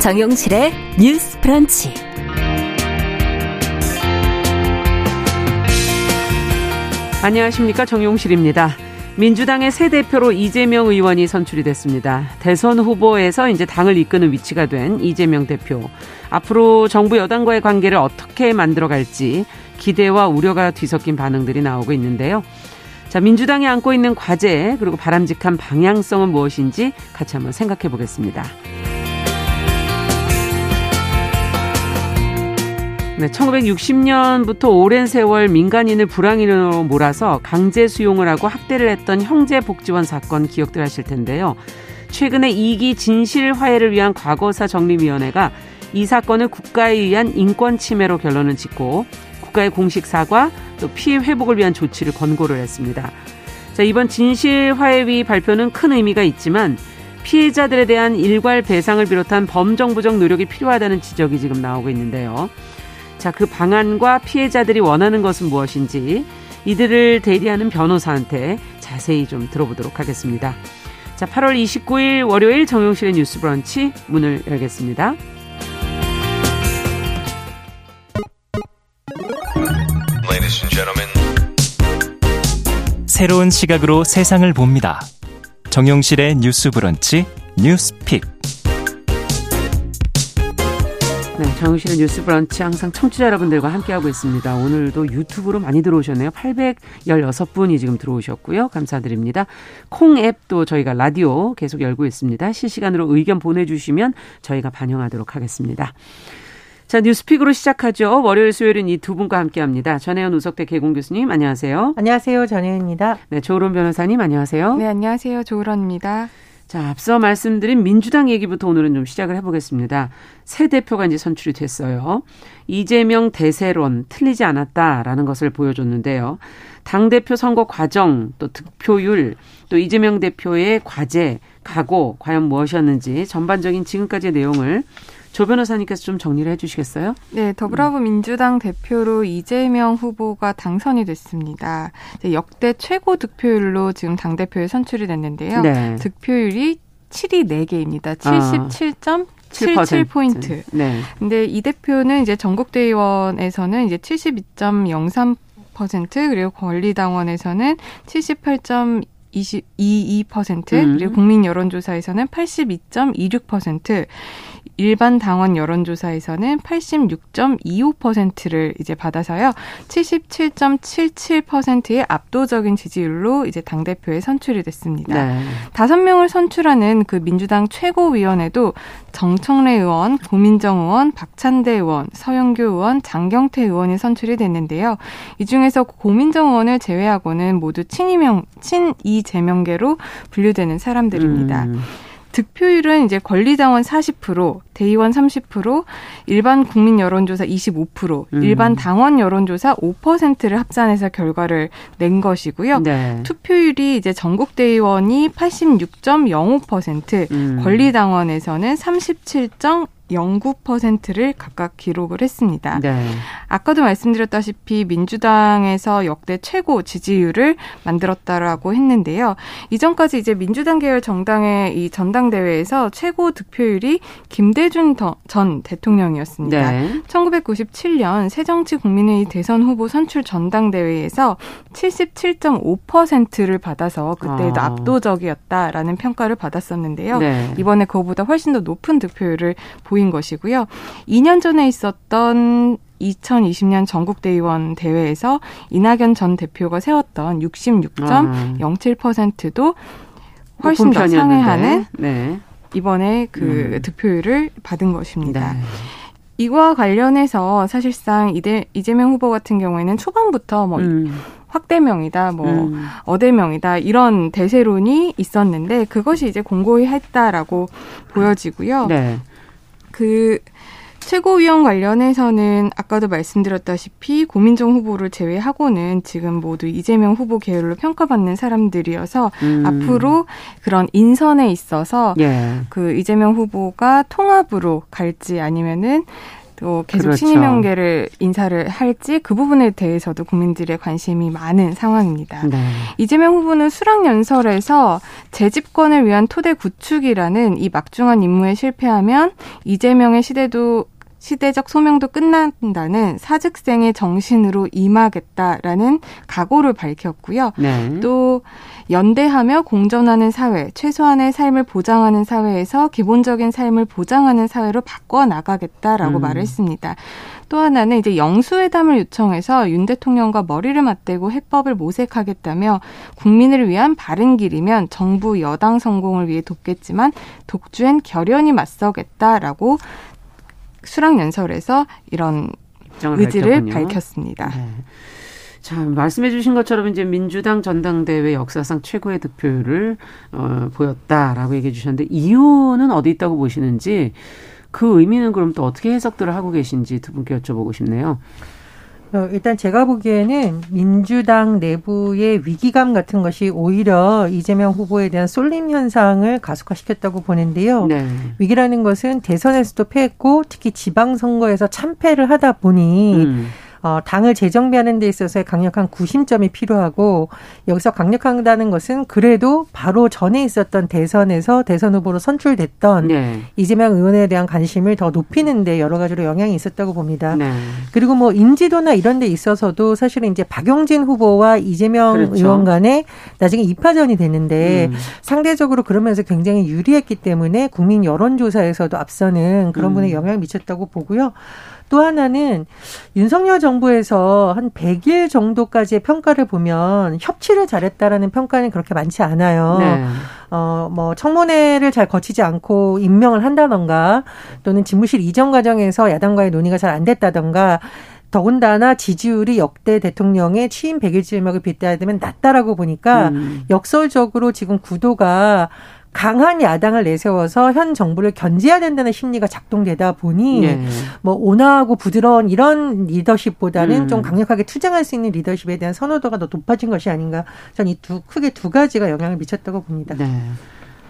정용실의 뉴스프런치. 안녕하십니까, 정용실입니다. 민주당의 새 대표로 이재명 의원이 선출이 됐습니다. 대선 후보에서 이제 당을 이끄는 위치가 된 이재명 대표. 앞으로 정부 여당과의 관계를 어떻게 만들어갈지 기대와 우려가 뒤섞인 반응들이 나오고 있는데요. 자, 민주당이 안고 있는 과제 그리고 바람직한 방향성은 무엇인지 같이 한번 생각해 보겠습니다. 네, 1960년부터 오랜 세월 민간인을 불황인으로 몰아서 강제 수용을 하고 학대를 했던 형제복지원 사건 기억들 하실 텐데요. 최근에 2기 진실화해를 위한 과거사 정리위원회가 이 사건을 국가에 의한 인권 침해로 결론을 짓고 국가의 공식 사과 또 피해 회복을 위한 조치를 권고를 했습니다. 자, 이번 진실화해위 발표는 큰 의미가 있지만 피해자들에 대한 일괄 배상을 비롯한 범정부적 노력이 필요하다는 지적이 지금 나오고 있는데요. 자, 그 방안과 피해자들이 원하는 것은 무엇인지 이들을 대리하는 변호사한테 자세히 좀 들어보도록 하겠습니다. 자, 8월 29일 월요일 정용실의 뉴스 브런치 문을 열겠습니다. Ladies and gentlemen. 새로운 시각으로 세상을 봅니다. 정용실의 뉴스 브런치 뉴스픽. 네, 정영실의 뉴스 브런치 항상 청취자 여러분들과 함께하고 있습니다. 오늘도 유튜브로 많이 들어오셨네요. 816분이 지금 들어오셨고요. 감사드립니다. 콩 앱도 저희가 라디오 계속 열고 있습니다. 실시간으로 의견 보내주시면 저희가 반영하도록 하겠습니다. 자, 뉴스픽으로 시작하죠. 월요일, 수요일은 이 두 분과 함께합니다. 전혜연 우석대 개공 교수님, 안녕하세요. 안녕하세요. 전혜연입니다. 네, 조우론 변호사님, 안녕하세요. 네, 안녕하세요. 조우론입니다. 자, 앞서 말씀드린 민주당 얘기부터 오늘은 좀 시작을 해보겠습니다. 새 대표가 이제 선출이 됐어요. 이재명 대세론 틀리지 않았다라는 것을 보여줬는데요. 당대표 선거 과정, 또 득표율, 또 이재명 대표의 과제, 각오 과연 무엇이었는지 전반적인 지금까지의 내용을 조 변호사님께서 좀 정리를 해 주시겠어요? 네, 더불어민주당 대표로 이재명 후보가 당선이 됐습니다. 역대 최고 득표율로 지금 당대표에 선출이 됐는데요. 네. 득표율이 7위 4개입니다. 77.77%. 네. 근데 이 대표는 이제 전국대의원에서는 이제 72.03%, 그리고 권리당원에서는 78.22%, 그리고 국민 여론조사에서는 82.26%, 일반 당원 여론조사에서는 86.25%를 이제 받아서요. 77.77%의 압도적인 지지율로 이제 당대표에 선출이 됐습니다. 네. 5명을 선출하는 그 민주당 최고위원회도 정청래 의원, 고민정 의원, 박찬대 의원, 서영규 의원, 장경태 의원이 선출이 됐는데요. 이 중에서 고민정 의원을 제외하고는 모두 친이재명계로 분류되는 사람들입니다. 득표율은 이제 권리당원 40%, 대의원 30%, 일반 국민 여론조사 25%, 일반 당원 여론조사 5%를 합산해서 결과를 낸 것이고요. 네. 투표율이 이제 전국대의원이 86.05%, 권리당원에서는 37.09%를 각각 기록을 했습니다. 네. 아까도 말씀드렸다시피 민주당에서 역대 최고 지지율을 만들었다라고 했는데요. 이전까지 이제 민주당 계열 정당의 이 전당대회에서 최고 득표율이 김대중 전 대통령이었습니다. 네. 1997년 새정치국민회의 대선 후보 선출 전당대회에서 77.5%를 받아서 그때도 압도적이었다라는 평가를 받았었는데요. 네. 이번에 그거보다 훨씬 더 높은 득표율을 보였습니다. 것이고요. 2년 전에 있었던 2020년 전국대의원 대회에서 이낙연 전 대표가 세웠던 66.07%도 훨씬 더 상회하는 네. 이번에 그 득표율을 받은 것입니다. 네. 이와 관련해서 사실상 이재명 후보 같은 경우에는 초반부터 확대명이다, 어대명이다 이런 대세론이 있었는데 그것이 이제 공고히 했다라고 보여지고요. 네. 그 최고위원 관련해서는 아까도 말씀드렸다시피 고민정 후보를 제외하고는 지금 모두 이재명 후보 계열로 평가받는 사람들이어서 앞으로 그런 인선에 있어서 예. 그 이재명 후보가 통합으로 갈지 아니면은 또 계속 그렇죠. 신임연계를 인사를 할지 그 부분에 대해서도 국민들의 관심이 많은 상황입니다. 네. 이재명 후보는 수락연설에서 재집권을 위한 토대 구축이라는 이 막중한 임무에 실패하면 이재명의 시대적 소명도 끝난다는 사직생의 정신으로 임하겠다라는 각오를 밝혔고요. 네. 또 연대하며 공존하는 사회, 최소한의 삶을 보장하는 사회에서 기본적인 삶을 보장하는 사회로 바꿔나가겠다라고 말을 했습니다. 또 하나는 이제 영수회담을 요청해서 윤 대통령과 머리를 맞대고 해법을 모색하겠다며 국민을 위한 바른 길이면 정부 여당 성공을 위해 돕겠지만 독주엔 결연히 맞서겠다라고 수락연설에서 이런 의지를 밝혔습니다. 네. 자, 말씀해 주신 것처럼 이제 민주당 전당대회 역사상 최고의 득표율을 보였다라고 얘기해 주셨는데 이유는 어디 있다고 보시는지 그 의미는 그럼 또 어떻게 해석들을 하고 계신지 두 분께 여쭤보고 싶네요. 일단 제가 보기에는 민주당 내부의 위기감 같은 것이 오히려 이재명 후보에 대한 쏠림 현상을 가속화시켰다고 보는데요. 네. 위기라는 것은 대선에서도 패했고 특히 지방선거에서 참패를 하다 보니 당을 재정비하는 데 있어서의 강력한 구심점이 필요하고 여기서 강력한다는 것은 그래도 바로 전에 있었던 대선에서 대선 후보로 선출됐던 네. 이재명 의원에 대한 관심을 더 높이는 데 여러 가지로 영향이 있었다고 봅니다. 네. 그리고 뭐 인지도나 이런 데 있어서도 사실은 이제 박용진 후보와 이재명 그렇죠. 의원 간에 나중에 2파전이 됐는데 상대적으로 그러면서 굉장히 유리했기 때문에 국민 여론조사에서도 앞서는 그런 분의 영향을 미쳤다고 보고요. 또 하나는 윤석열 정부에서 한 100일 정도까지의 평가를 보면 협치를 잘했다라는 평가는 그렇게 많지 않아요. 네. 뭐 청문회를 잘 거치지 않고 임명을 한다던가 또는 집무실 이전 과정에서 야당과의 논의가 잘 안 됐다던가 더군다나 지지율이 역대 대통령의 취임 100일쯤을 빗대면 낮다라고 보니까 역설적으로 지금 구도가 강한 야당을 내세워서 현 정부를 견제해야 된다는 심리가 작동되다 보니 네. 뭐 온화하고 부드러운 이런 리더십보다는 좀 강력하게 투쟁할 수 있는 리더십에 대한 선호도가 더 높아진 것이 아닌가. 저는 이 크게 두 가지가 영향을 미쳤다고 봅니다. 네.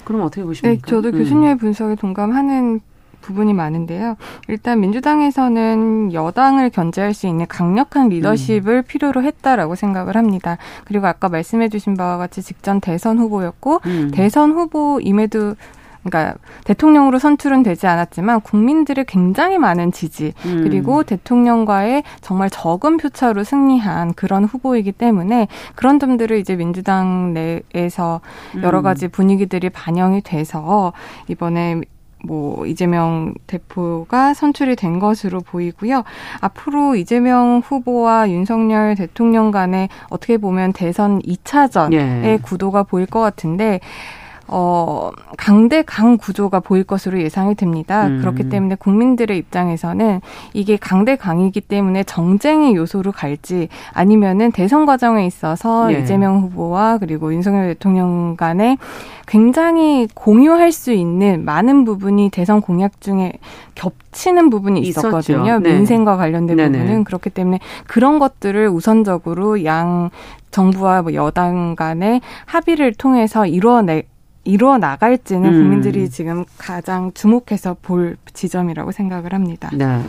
그럼 어떻게 보십니까? 네, 저도 교수님의 분석에 동감하는 부분이 많은데요. 일단 민주당에서는 여당을 견제할 수 있는 강력한 리더십을 필요로 했다라고 생각을 합니다. 그리고 아까 말씀해 주신 바와 같이 직전 대선 후보였고 대선 후보임에도 그러니까 대통령으로 선출은 되지 않았지만 국민들의 굉장히 많은 지지 그리고 대통령과의 정말 적은 표차로 승리한 그런 후보이기 때문에 그런 점들을 이제 민주당 내에서 여러 가지 분위기들이 반영이 돼서 이번에 이재명 대표가 선출이 된 것으로 보이고요. 앞으로 이재명 후보와 윤석열 대통령 간에 어떻게 보면 대선 2차전의 예. 구도가 보일 것 같은데 강대강 구조가 보일 것으로 예상이 됩니다. 그렇기 때문에 국민들의 입장에서는 이게 강대강이기 때문에 정쟁의 요소로 갈지 아니면은 대선 과정에 있어서 네. 이재명 후보와 그리고 윤석열 대통령 간에 굉장히 공유할 수 있는 많은 부분이 대선 공약 중에 겹치는 부분이 있었거든요. 네. 민생과 관련된 네네. 부분은 그렇기 때문에 그런 것들을 우선적으로 양 정부와 여당 간의 합의를 통해서 이루어 나갈지는 국민들이 지금 가장 주목해서 볼 지점이라고 생각을 합니다. 네.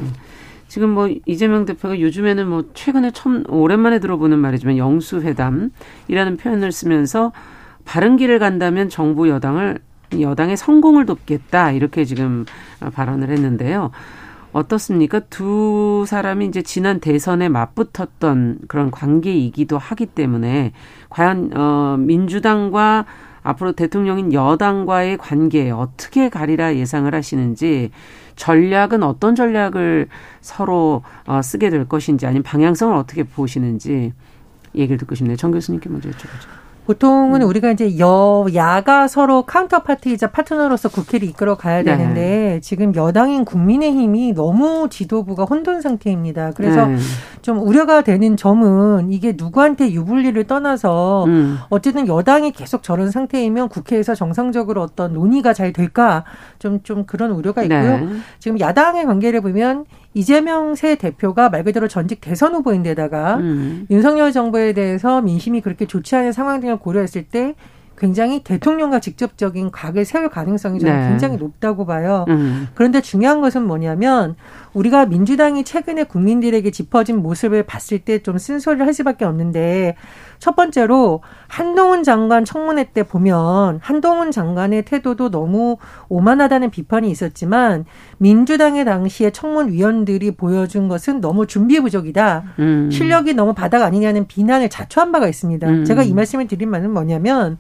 지금 이재명 대표가 요즘에는 최근에 처음 오랜만에 들어보는 말이지만 영수회담이라는 표현을 쓰면서 바른 길을 간다면 정부 여당의 성공을 돕겠다 이렇게 지금 발언을 했는데요. 어떻습니까? 두 사람이 이제 지난 대선에 맞붙었던 그런 관계이기도 하기 때문에 과연 민주당과 앞으로 대통령인 여당과의 관계에 어떻게 가리라 예상을 하시는지 전략은 어떤 전략을 서로 쓰게 될 것인지 아니면 방향성을 어떻게 보시는지 얘기를 듣고 싶네요. 정 교수님께 먼저 여쭤보죠. 보통은 우리가 이제 여야가 서로 카운터파트이자 파트너로서 국회를 이끌어 가야 되는데 네. 지금 여당인 국민의힘이 너무 지도부가 혼돈 상태입니다. 그래서 네. 좀 우려가 되는 점은 이게 누구한테 유불리를 떠나서 어쨌든 여당이 계속 저런 상태이면 국회에서 정상적으로 어떤 논의가 잘 될까 좀 그런 우려가 있고요. 네. 지금 야당의 관계를 보면 이재명 새 대표가 말 그대로 전직 대선 후보인데다가 윤석열 정부에 대해서 민심이 그렇게 좋지 않은 상황 등을 고려했을 때 굉장히 대통령과 직접적인 각을 세울 가능성이 저는 굉장히 높다고 봐요. 그런데 중요한 것은 뭐냐면 우리가 민주당이 최근에 국민들에게 짚어진 모습을 봤을 때 좀 쓴소리를 할 수밖에 없는데 첫 번째로 한동훈 장관 청문회 때 보면 한동훈 장관의 태도도 너무 오만하다는 비판이 있었지만 민주당의 당시에 청문위원들이 보여준 것은 너무 준비 부족이다. 실력이 너무 바닥 아니냐는 비난을 자초한 바가 있습니다. 제가 이 말씀을 드린 말은 뭐냐면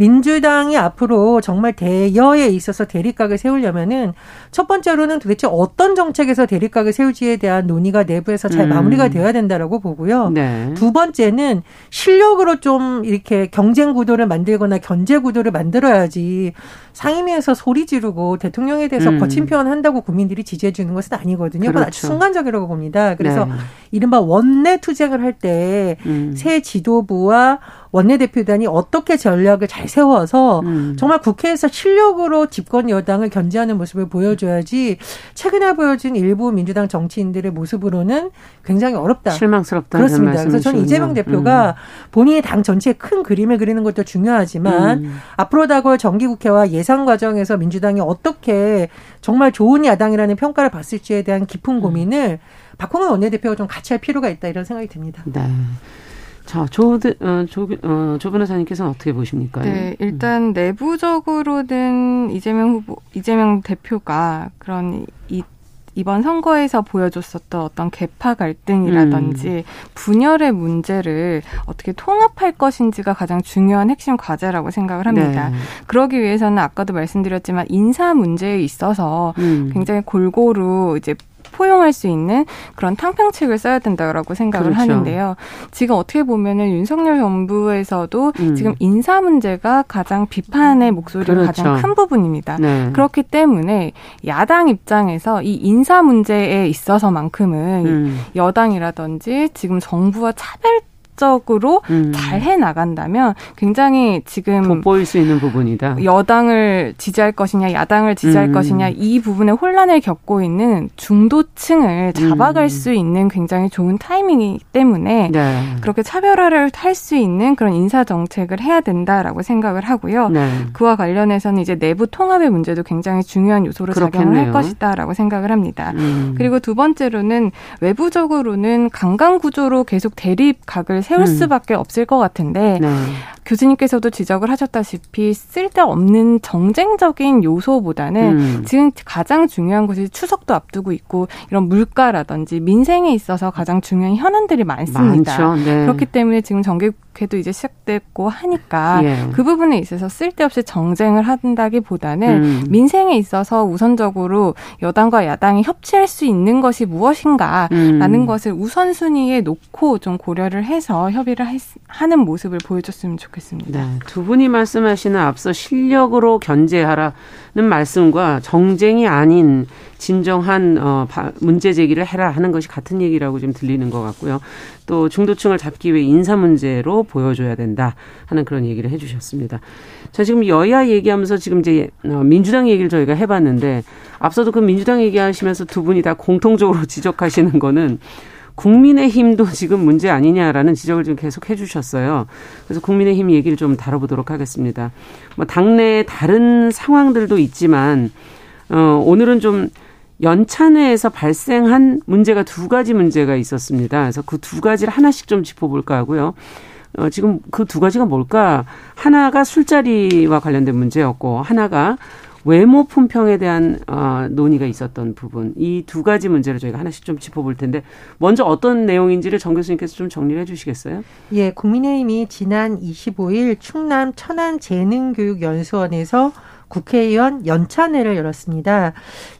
민주당이 앞으로 정말 대여에 있어서 대립각을 세우려면은 첫 번째로는 도대체 어떤 정책에서 대립각을 세우지에 대한 논의가 내부에서 잘 마무리가 되어야 된다라고 보고요. 네. 두 번째는 실력으로 좀 이렇게 경쟁 구도를 만들거나 견제 구도를 만들어야지 상임위에서 소리 지르고 대통령에 대해서 거친 표현한다고 국민들이 지지해 주는 것은 아니거든요. 그렇죠. 그건 아주 순간적이라고 봅니다. 그래서 네. 이른바 원내 투쟁을 할 때 새 지도부와 원내대표단이 어떻게 전략을 잘 세워서 정말 국회에서 실력으로 집권 여당을 견제하는 모습을 보여줘야지 최근에 보여진 일부 민주당 정치인들의 모습으로는 굉장히 어렵다. 실망스럽다. 그렇습니다. 그래서 저는 이재명 대표가 본인의 당 전체의 큰 그림을 그리는 것도 중요하지만 앞으로 다가올 정기국회와 예상 과정에서 민주당이 어떻게 정말 좋은 야당이라는 평가를 받을지에 대한 깊은 고민을 박홍원 원내대표가 좀 같이 할 필요가 있다 이런 생각이 듭니다. 네. 자, 조 변호사님께서는 어떻게 보십니까? 네, 일단 내부적으로는 이재명 대표가 그런 이번 선거에서 보여줬었던 어떤 계파 갈등이라든지 분열의 문제를 어떻게 통합할 것인지가 가장 중요한 핵심 과제라고 생각을 합니다. 네. 그러기 위해서는 아까도 말씀드렸지만 인사 문제에 있어서 굉장히 골고루 이제 포용할 수 있는 그런 탕평책을 써야 된다라고 생각을 그렇죠. 하는데요. 지금 어떻게 보면은 윤석열 정부에서도 지금 인사 문제가 가장 비판의 목소리가 그렇죠. 가장 큰 부분입니다. 네. 그렇기 때문에 야당 입장에서 이 인사 문제에 있어서만큼은 여당이라든지 지금 정부와 차별적으로 잘 해나간다면 굉장히 지금 돋보일 수 있는 부분이다. 여당을 지지할 것이냐 야당을 지지할 것이냐 이 부분에 혼란을 겪고 있는 중도층을 잡아갈 수 있는 굉장히 좋은 타이밍이기 때문에 네. 그렇게 차별화를 할 수 있는 그런 인사정책을 해야 된다라고 생각을 하고요. 네. 그와 관련해서는 이제 내부 통합의 문제도 굉장히 중요한 요소로 그렇겠네요. 작용을 할 것이다라고 생각을 합니다. 그리고 두 번째로는 외부적으로는 강강구조로 계속 대립각을 세울 수밖에 없을 것 같은데 네. 교수님께서도 지적을 하셨다시피 쓸데없는 정쟁적인 요소보다는 지금 가장 중요한 것이 추석도 앞두고 있고 이런 물가라든지 민생에 있어서 가장 중요한 현안들이 많습니다. 네. 그렇기 때문에 지금 정기국회도 이제 시작됐고 하니까 예. 그 부분에 있어서 쓸데없이 정쟁을 한다기보다는 민생에 있어서 우선적으로 여당과 야당이 협치할 수 있는 것이 무엇인가라는 것을 우선순위에 놓고 좀 고려를 해서 협의를 하는 모습을 보여줬으면 좋겠습니다. 네, 두 분이 말씀하시는 앞서 실력으로 견제하라는 말씀과 정쟁이 아닌 진정한 문제 제기를 해라 하는 것이 같은 얘기라고 좀 들리는 것 같고요. 또 중도층을 잡기 위해 인사 문제로 보여줘야 된다 하는 그런 얘기를 해 주셨습니다. 자, 지금 여야 얘기하면서 지금 이제 민주당 얘기를 저희가 해봤는데 앞서도 그 민주당 얘기하시면서 두 분이 다 공통적으로 지적하시는 거는 국민의힘도 지금 문제 아니냐라는 지적을 지금 계속 해 주셨어요. 그래서 국민의힘 얘기를 좀 다뤄보도록 하겠습니다. 뭐 당내의 다른 상황들도 있지만 오늘은 좀 연찬회에서 발생한 문제가 두 가지 문제가 있었습니다. 그래서 그 두 가지를 하나씩 좀 짚어볼까 하고요. 지금 그 두 가지가 뭘까? 하나가 술자리와 관련된 문제였고 하나가 외모 품평에 대한 논의가 있었던 부분. 이 두 가지 문제를 저희가 하나씩 좀 짚어볼 텐데 먼저 어떤 내용인지를 정 교수님께서 좀 정리를 해 주시겠어요? 예, 국민의힘이 지난 25일 충남 천안재능교육연수원에서 국회의원 연찬회를 열었습니다.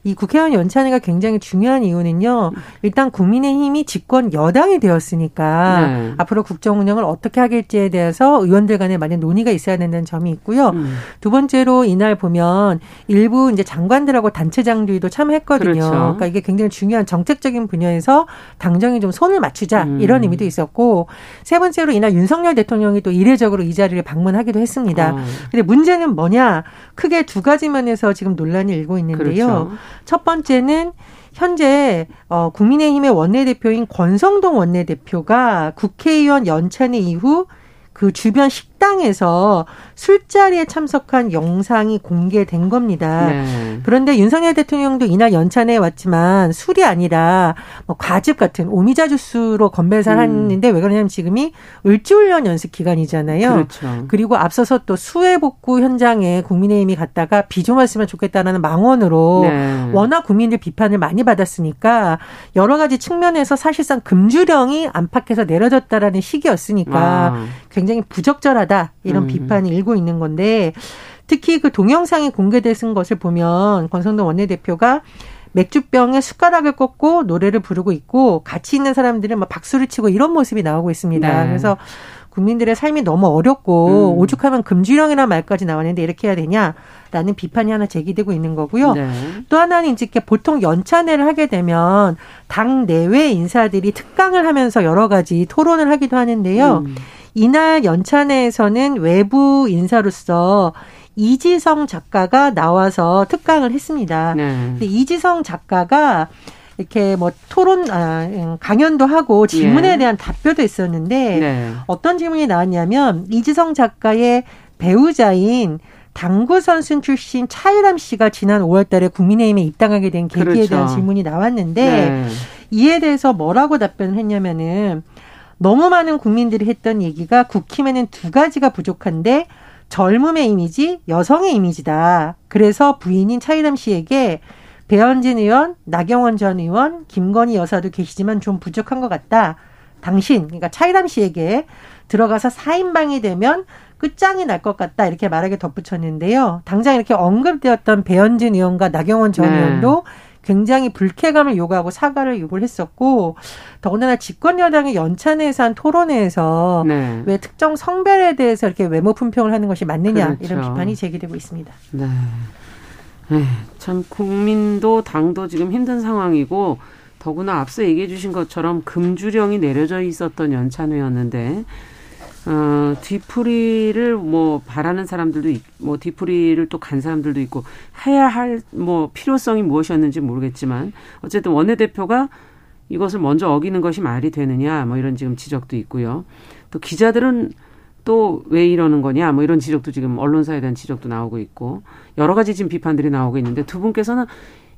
이 국회의원 연찬회가 굉장히 중요한 이유는요. 일단 국민의힘이 집권 여당이 되었으니까 네. 앞으로 국정 운영을 어떻게 하겠지에 대해서 의원들 간에 많은 논의가 있어야 된다는 점이 있고요. 두 번째로 이날 보면 일부 이제 장관들하고 단체장들도 참여했거든요. 그렇죠. 그러니까 이게 굉장히 중요한 정책적인 분야에서 당정이 좀 손을 맞추자 이런 의미도 있었고 세 번째로 이날 윤석열 대통령이 또 이례적으로 이 자리를 방문하기도 했습니다. 근데 문제는 뭐냐? 크게 두 가지 면에서 지금 논란이 일고 있는데요. 그렇죠. 첫 번째는 현재 국민의힘의 원내대표인 권성동 원내대표가 국회의원 연찬회 이후 그 주변 식당에서 술자리에 참석한 영상이 공개된 겁니다. 네. 그런데 윤석열 대통령도 이날 연찬에 왔지만 술이 아니라 뭐 과즙 같은 오미자 주스로 건배사를 하는데 왜 그러냐면 지금이 을지훈련 연습 기간이잖아요. 그렇죠. 그리고 앞서서 또 수해 복구 현장에 국민의힘이 갔다가 비 좀 왔으면 좋겠다라는 망언으로 네. 워낙 국민들 비판을 많이 받았으니까 여러 가지 측면에서 사실상 금주령이 안팎에서 내려졌다라는 시기였으니까 굉장히 부적절하다 이런 비판이 일고 있는 건데 특히 그 동영상이 공개된 것을 보면 권성동 원내대표가 맥주병에 숟가락을 꽂고 노래를 부르고 있고 같이 있는 사람들은 막 박수를 치고 이런 모습이 나오고 있습니다. 네. 그래서 국민들의 삶이 너무 어렵고 오죽하면 금주령이라는 말까지 나왔는데 이렇게 해야 되냐라는 비판이 하나 제기되고 있는 거고요. 네. 또 하나는 이제 보통 연찬회를 하게 되면 당 내외 인사들이 특강을 하면서 여러 가지 토론을 하기도 하는데요. 이날 연찬회에서는 외부 인사로서 이지성 작가가 나와서 특강을 했습니다. 네. 근데 이지성 작가가 이렇게 뭐 강연도 하고 질문에 대한 답변도 있었는데 네. 어떤 질문이 나왔냐면 이지성 작가의 배우자인 당구선수 출신 차유람 씨가 지난 5월 달에 국민의힘에 입당하게 된 계기에 그렇죠. 대한 질문이 나왔는데 네. 이에 대해서 뭐라고 답변을 했냐면은 너무 많은 국민들이 했던 얘기가 국힘에는 두 가지가 부족한데 젊음의 이미지, 여성의 이미지다. 그래서 부인인 차유람 씨에게 배현진 의원, 나경원 전 의원, 김건희 여사도 계시지만 좀 부족한 것 같다. 당신, 그러니까 차유람 씨에게 들어가서 4인방이 되면 끝장이 날 것 같다. 이렇게 말하게 덧붙였는데요. 당장 이렇게 언급되었던 배현진 의원과 나경원 전 의원도 굉장히 불쾌감을 요구하고 사과를 요구를 했었고 더군다나 집권여당의 연찬회에서 한 토론회에서 네. 왜 특정 성별에 대해서 이렇게 외모 품평을 하는 것이 맞느냐 그렇죠. 이런 비판이 제기되고 있습니다. 네, 에이, 참 국민도 당도 지금 힘든 상황이고 더구나 앞서 얘기해 주신 것처럼 금주령이 내려져 있었던 연찬회였는데 뒤풀이를 뭐 바라는 사람들도 뭐 뒤풀이를 또 간 사람들도 있고 해야 할 뭐 필요성이 무엇이었는지 모르겠지만 어쨌든 원내대표가 이것을 먼저 어기는 것이 말이 되느냐 뭐 이런 지금 지적도 있고요. 또 기자들은 또 왜 이러는 거냐 뭐 이런 지적도 지금 언론사에 대한 지적도 나오고 있고 여러 가지 지금 비판들이 나오고 있는데 두 분께서는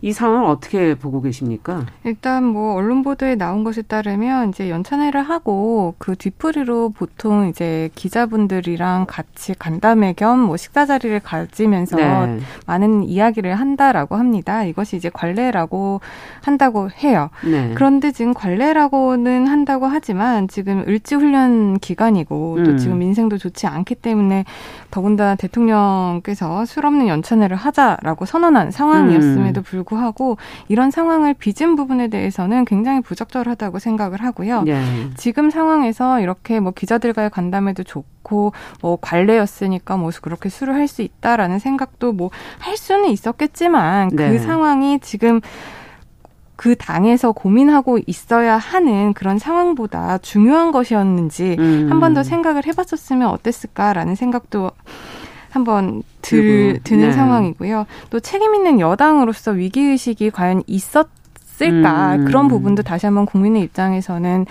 이 상황을 어떻게 보고 계십니까? 일단 뭐 언론 보도에 나온 것에 따르면 이제 연찬회를 하고 그 뒤풀이로 보통 이제 기자분들이랑 같이 간담회 겸 뭐 식사 자리를 가지면서 네. 많은 이야기를 한다라고 합니다. 이것이 이제 관례라고 한다고 해요. 네. 그런데 지금 관례라고는 한다고 하지만 지금 을지훈련 기간이고 또 지금 인생도 좋지 않기 때문에 더군다나 대통령께서 술 없는 연찬회를 하자라고 선언한 상황이었음에도 불구하고 하고 이런 상황을 빚은 부분에 대해서는 굉장히 부적절하다고 생각을 하고요. 네. 지금 상황에서 이렇게 뭐 기자들과의 간담회도 좋고 뭐 관례였으니까 뭐 그렇게 술을 할 수 있다라는 생각도 뭐 할 수는 있었겠지만 네. 그 상황이 지금 그 당에서 고민하고 있어야 하는 그런 상황보다 중요한 것이었는지 한 번 더 생각을 해봤었으면 어땠을까라는 생각도 한번 드는 네. 상황이고요. 또 책임 있는 여당으로서 위기의식이 과연 있었을까 그런 부분도 다시 한번 국민의 입장에서는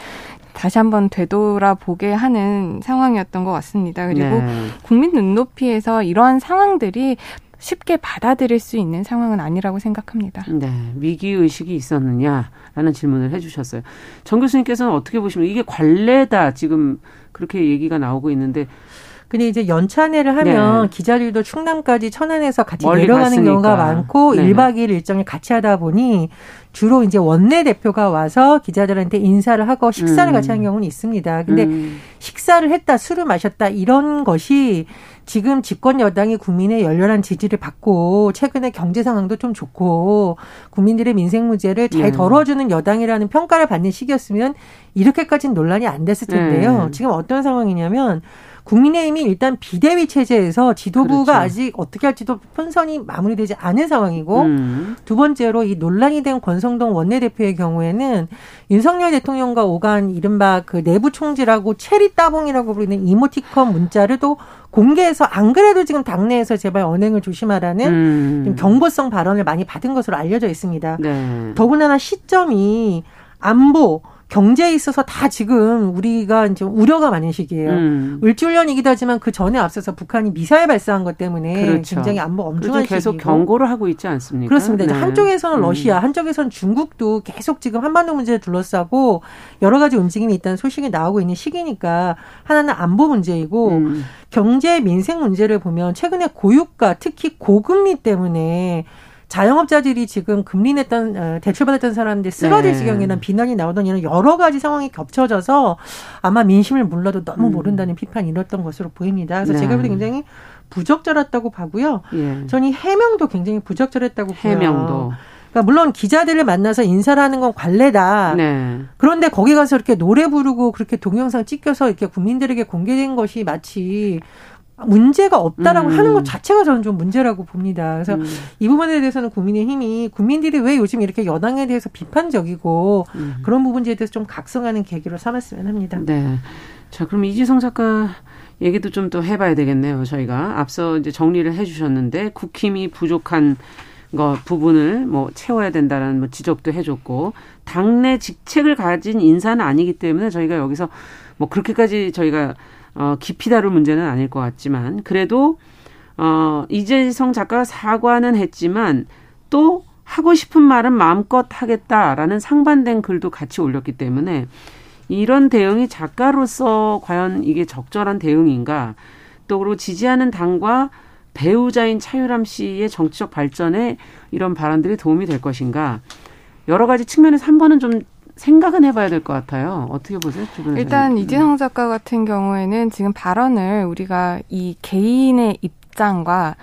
다시 한번 되돌아보게 하는 상황이었던 것 같습니다. 그리고 네. 국민 눈높이에서 이러한 상황들이 쉽게 받아들일 수 있는 상황은 아니라고 생각합니다. 네, 위기의식이 있었느냐라는 질문을 해주셨어요. 정 교수님께서는 어떻게 보십니까? 이게 관례다 지금 그렇게 얘기가 나오고 있는데 근데 이제 연찬회를 하면 네. 기자들도 충남까지 천안에서 같이 내려가는 갔으니까. 경우가 많고 네. 1박 2일 일정을 같이 하다 보니 주로 이제 원내대표가 와서 기자들한테 인사를 하고 식사를 같이 하는 경우는 있습니다. 근데 식사를 했다, 술을 마셨다 이런 것이 지금 집권 여당이 국민의 열렬한 지지를 받고 최근에 경제 상황도 좀 좋고 국민들의 민생 문제를 잘 덜어주는 여당이라는 평가를 받는 시기였으면 이렇게까지는 논란이 안 됐을 텐데요. 지금 어떤 상황이냐면 국민의힘이 일단 비대위 체제에서 지도부가 그렇죠. 아직 어떻게 할지도 편선이 마무리되지 않은 상황이고 두 번째로 이 논란이 된 권성동 원내대표의 경우에는 윤석열 대통령과 오간 이른바 그 내부 총질하고 체리 따봉이라고 부르는 이모티콘 문자를 또 공개해서 안 그래도 지금 당내에서 제발 언행을 조심하라는 경고성 발언을 많이 받은 것으로 알려져 있습니다. 네. 더군다나 시점이 안보 경제에 있어서 다 지금 우리가 이제 우려가 많은 시기예요. 을지훈련이기도 하지만 그 전에 앞서서 북한이 미사일 발사한 것 때문에 그렇죠. 굉장히 안보 엄중한 시기고 계속 경고를 하고 있지 않습니까? 그렇습니다. 네. 한쪽에서는 러시아, 한쪽에서는 중국도 계속 지금 한반도 문제를 둘러싸고 여러 가지 움직임이 있다는 소식이 나오고 있는 시기니까 하나는 안보 문제이고 경제, 민생 문제를 보면 최근에 고유가, 특히 고금리 때문에 자영업자들이 지금 금리 냈던 대출받았던 사람들이 쓰러질 지경이라는 비난이 나오던 이런 여러 가지 상황이 겹쳐져서 아마 민심을 몰라도 너무 모른다는 비판이 일었던 것으로 보입니다. 그래서 제가 볼 때 굉장히 부적절했다고 봐고요. 예. 저는 이 해명도 굉장히 부적절했다고 봐요. 해명도. 그러니까 물론 기자들을 만나서 인사를 하는 건 관례다. 네. 그런데 거기 가서 이렇게 노래 부르고 그렇게 동영상 찍혀서 이렇게 국민들에게 공개된 것이 마치 문제가 없다라고 하는 것 자체가 저는 좀 문제라고 봅니다. 그래서 이 부분에 대해서는 국민의힘이 국민들이 왜 요즘 이렇게 여당에 대해서 비판적이고 그런 부분에 대해서 좀 각성하는 계기로 삼았으면 합니다. 네. 자, 그럼 이지성 작가 얘기도 좀 더 해봐야 되겠네요. 저희가 앞서 이제 정리를 해주셨는데 국힘이 부족한 거 부분을 뭐 채워야 된다라는 뭐 지적도 해줬고 당내 직책을 가진 인사는 아니기 때문에 저희가 여기서 뭐 그렇게까지 저희가 깊이 다룰 문제는 아닐 것 같지만 그래도 이재성 작가가 사과는 했지만 또 하고 싶은 말은 마음껏 하겠다라는 상반된 글도 같이 올렸기 때문에 이런 대응이 작가로서 과연 이게 적절한 대응인가 또 그리고 지지하는 당과 배우자인 차유람 씨의 정치적 발전에 이런 발언들이 도움이 될 것인가 여러 가지 측면에서 한 번은 좀 생각은 해봐야 될 것 같아요. 어떻게 보세요? 일단 이지성 작가 같은 경우에는 지금 발언을 우리가 이 개인의 입장과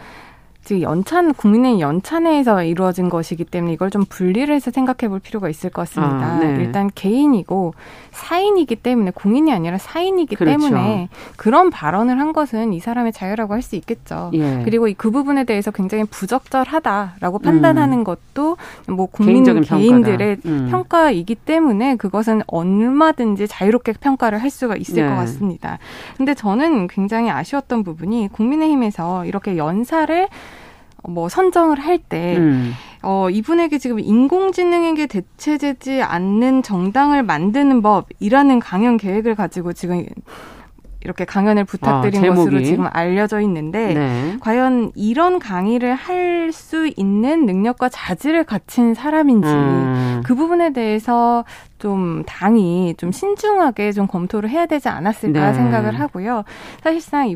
지금 국민의 연찬회에서 이루어진 것이기 때문에 이걸 좀 분리를 해서 생각해 볼 필요가 있을 것 같습니다. 아, 네. 일단 개인이고 사인이기 때문에 공인이 아니라 사인이기 그렇죠. 때문에 그런 발언을 한 것은 이 사람의 자유라고 할 수 있겠죠. 예. 그리고 그 부분에 대해서 굉장히 부적절하다라고 판단하는 것도 뭐 개인들의 평가이기 때문에 그것은 얼마든지 자유롭게 평가를 할 수가 있을 것 같습니다. 근데 저는 굉장히 아쉬웠던 부분이 국민의힘에서 이렇게 연사를 뭐 선정을 할 때 이분에게 지금 인공지능에게 대체되지 않는 정당을 만드는 법이라는 강연 계획을 가지고 지금 이렇게 강연을 부탁드린 것으로 지금 알려져 있는데 네. 과연 이런 강의를 할 수 있는 능력과 자질을 갖춘 사람인지 그 부분에 대해서 좀 당이 좀 신중하게 좀 검토를 해야 되지 않았을까 네. 생각을 하고요. 사실상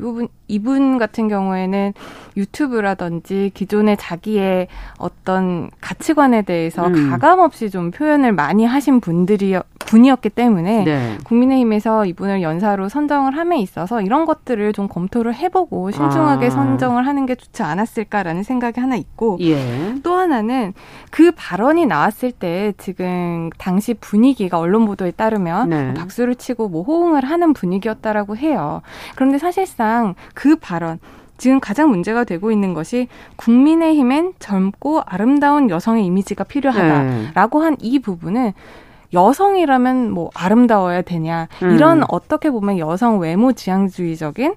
이분 같은 경우에는 유튜브라든지 기존의 자기의 어떤 가치관에 대해서 가감없이 좀 표현을 많이 하신 분이었기 때문에 네. 국민의힘에서 이분을 연사로 선정을 함에 있어서 이런 것들을 좀 검토를 해보고 신중하게 선정을 하는 게 좋지 않았을까라는 생각이 하나 있고 예. 또 하나는 그 발언이 나왔을 때 지금 당시 분위기가 언론 보도에 따르면 네. 박수를 치고 뭐 호응을 하는 분위기였다라고 해요. 그런데 사실상 그 발언 지금 가장 문제가 되고 있는 것이 국민의힘엔 젊고 아름다운 여성의 이미지가 필요하다라고 네. 한 이 부분은 여성이라면 뭐 아름다워야 되냐 이런 어떻게 보면 여성 외모 지향주의적인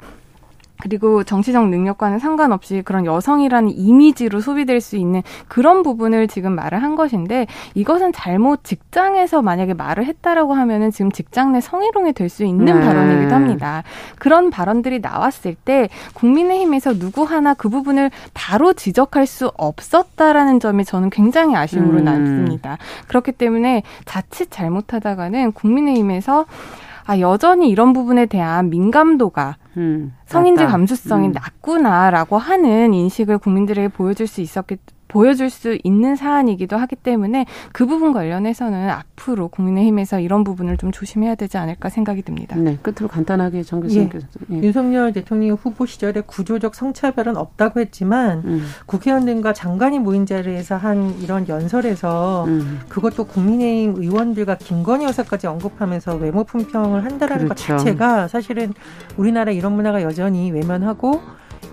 그리고 정치적 능력과는 상관없이 그런 여성이라는 이미지로 소비될 수 있는 그런 부분을 지금 말을 한 것인데 이것은 잘못 직장에서 만약에 말을 했다라고 하면은 지금 직장 내 성희롱이 될 수 있는 발언이기도 합니다. 그런 발언들이 나왔을 때 국민의힘에서 누구 하나 그 부분을 바로 지적할 수 없었다라는 점이 저는 굉장히 아쉬움으로 남습니다. 그렇기 때문에 자칫 잘못하다가는 국민의힘에서 여전히 이런 부분에 대한 민감도가 성인지 감수성이 낮구나라고 하는 인식을 국민들에게 보여줄 수 있는 사안이기도 하기 때문에 그 부분 관련해서는 앞으로 국민의힘에서 이런 부분을 좀 조심해야 되지 않을까 생각이 듭니다. 네, 끝으로 간단하게 정 교수님께서. 예. 예. 윤석열 대통령 후보 시절에 구조적 성차별은 없다고 했지만 국회의원들과 장관이 모인 자리에서 한 이런 연설에서 그것도 국민의힘 의원들과 김건희 여사까지 언급하면서 외모 품평을 한다라는 그렇죠. 것 자체가 사실은 우리나라 이런 문화가 여전히 외면하고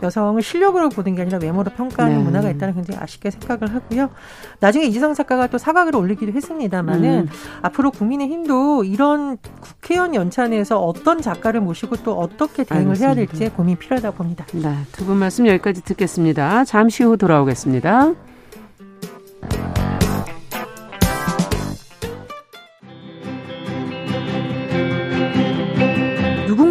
여성을 실력으로 보는 게 아니라 외모로 평가하는 네. 문화가 있다는 굉장히 아쉽게 생각을 하고요. 나중에 이지성 작가가 또 사과글을 올리기도 했습니다만은 앞으로 국민의힘도 이런 국회의원 연찬회에서 어떤 작가를 모시고 또 어떻게 대응을 알겠습니다. 해야 될지 고민이 필요하다고 봅니다. 네, 두 분 말씀 여기까지 듣겠습니다. 잠시 후 돌아오겠습니다.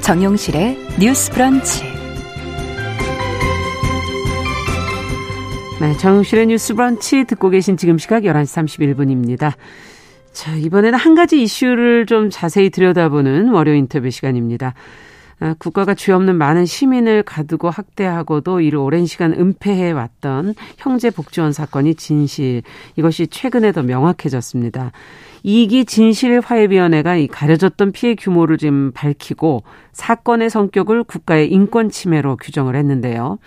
정용실의 뉴스 브런치. 네, 정용실의 뉴스 브런치 듣고 계신 지금 시각 11시 31분입니다. 자, 이번에는 한 가지 이슈를 좀 자세히 들여다보는 월요 인터뷰 시간입니다. 국가가 죄 없는 많은 시민을 가두고 학대하고도 이를 오랜 시간 은폐해왔던 형제복지원 사건이 진실, 이것이 최근에 더 명확해졌습니다. 2기 진실화해위원회가 이 가려졌던 피해 규모를 지금 밝히고 사건의 성격을 국가의 인권침해로 규정을 했는데요.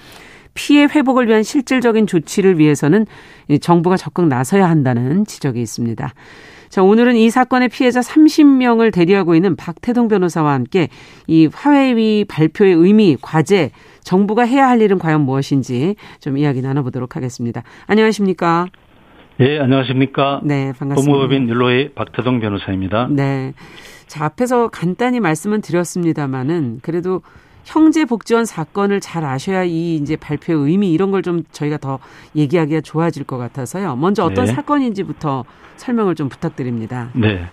피해 회복을 위한 실질적인 조치를 위해서는 정부가 적극 나서야 한다는 지적이 있습니다. 자, 오늘은 이 사건의 피해자 30명을 대리하고 있는 박태동 변호사와 함께 이 화해위 발표의 의미, 과제, 정부가 해야 할 일은 과연 무엇인지 좀 이야기 나눠보도록 하겠습니다. 안녕하십니까? 네, 안녕하십니까? 네, 반갑습니다. 법무법인 율로의 박태동 변호사입니다. 네. 자, 앞에서 간단히 말씀은 드렸습니다만은 그래도 형제복지원 사건을 잘 아셔야 이 이제 발표의 의미 이런 걸 좀 저희가 더 얘기하기가 좋아질 것 같아서요. 먼저 어떤 사건인지부터 설명을 좀 부탁드립니다. 네.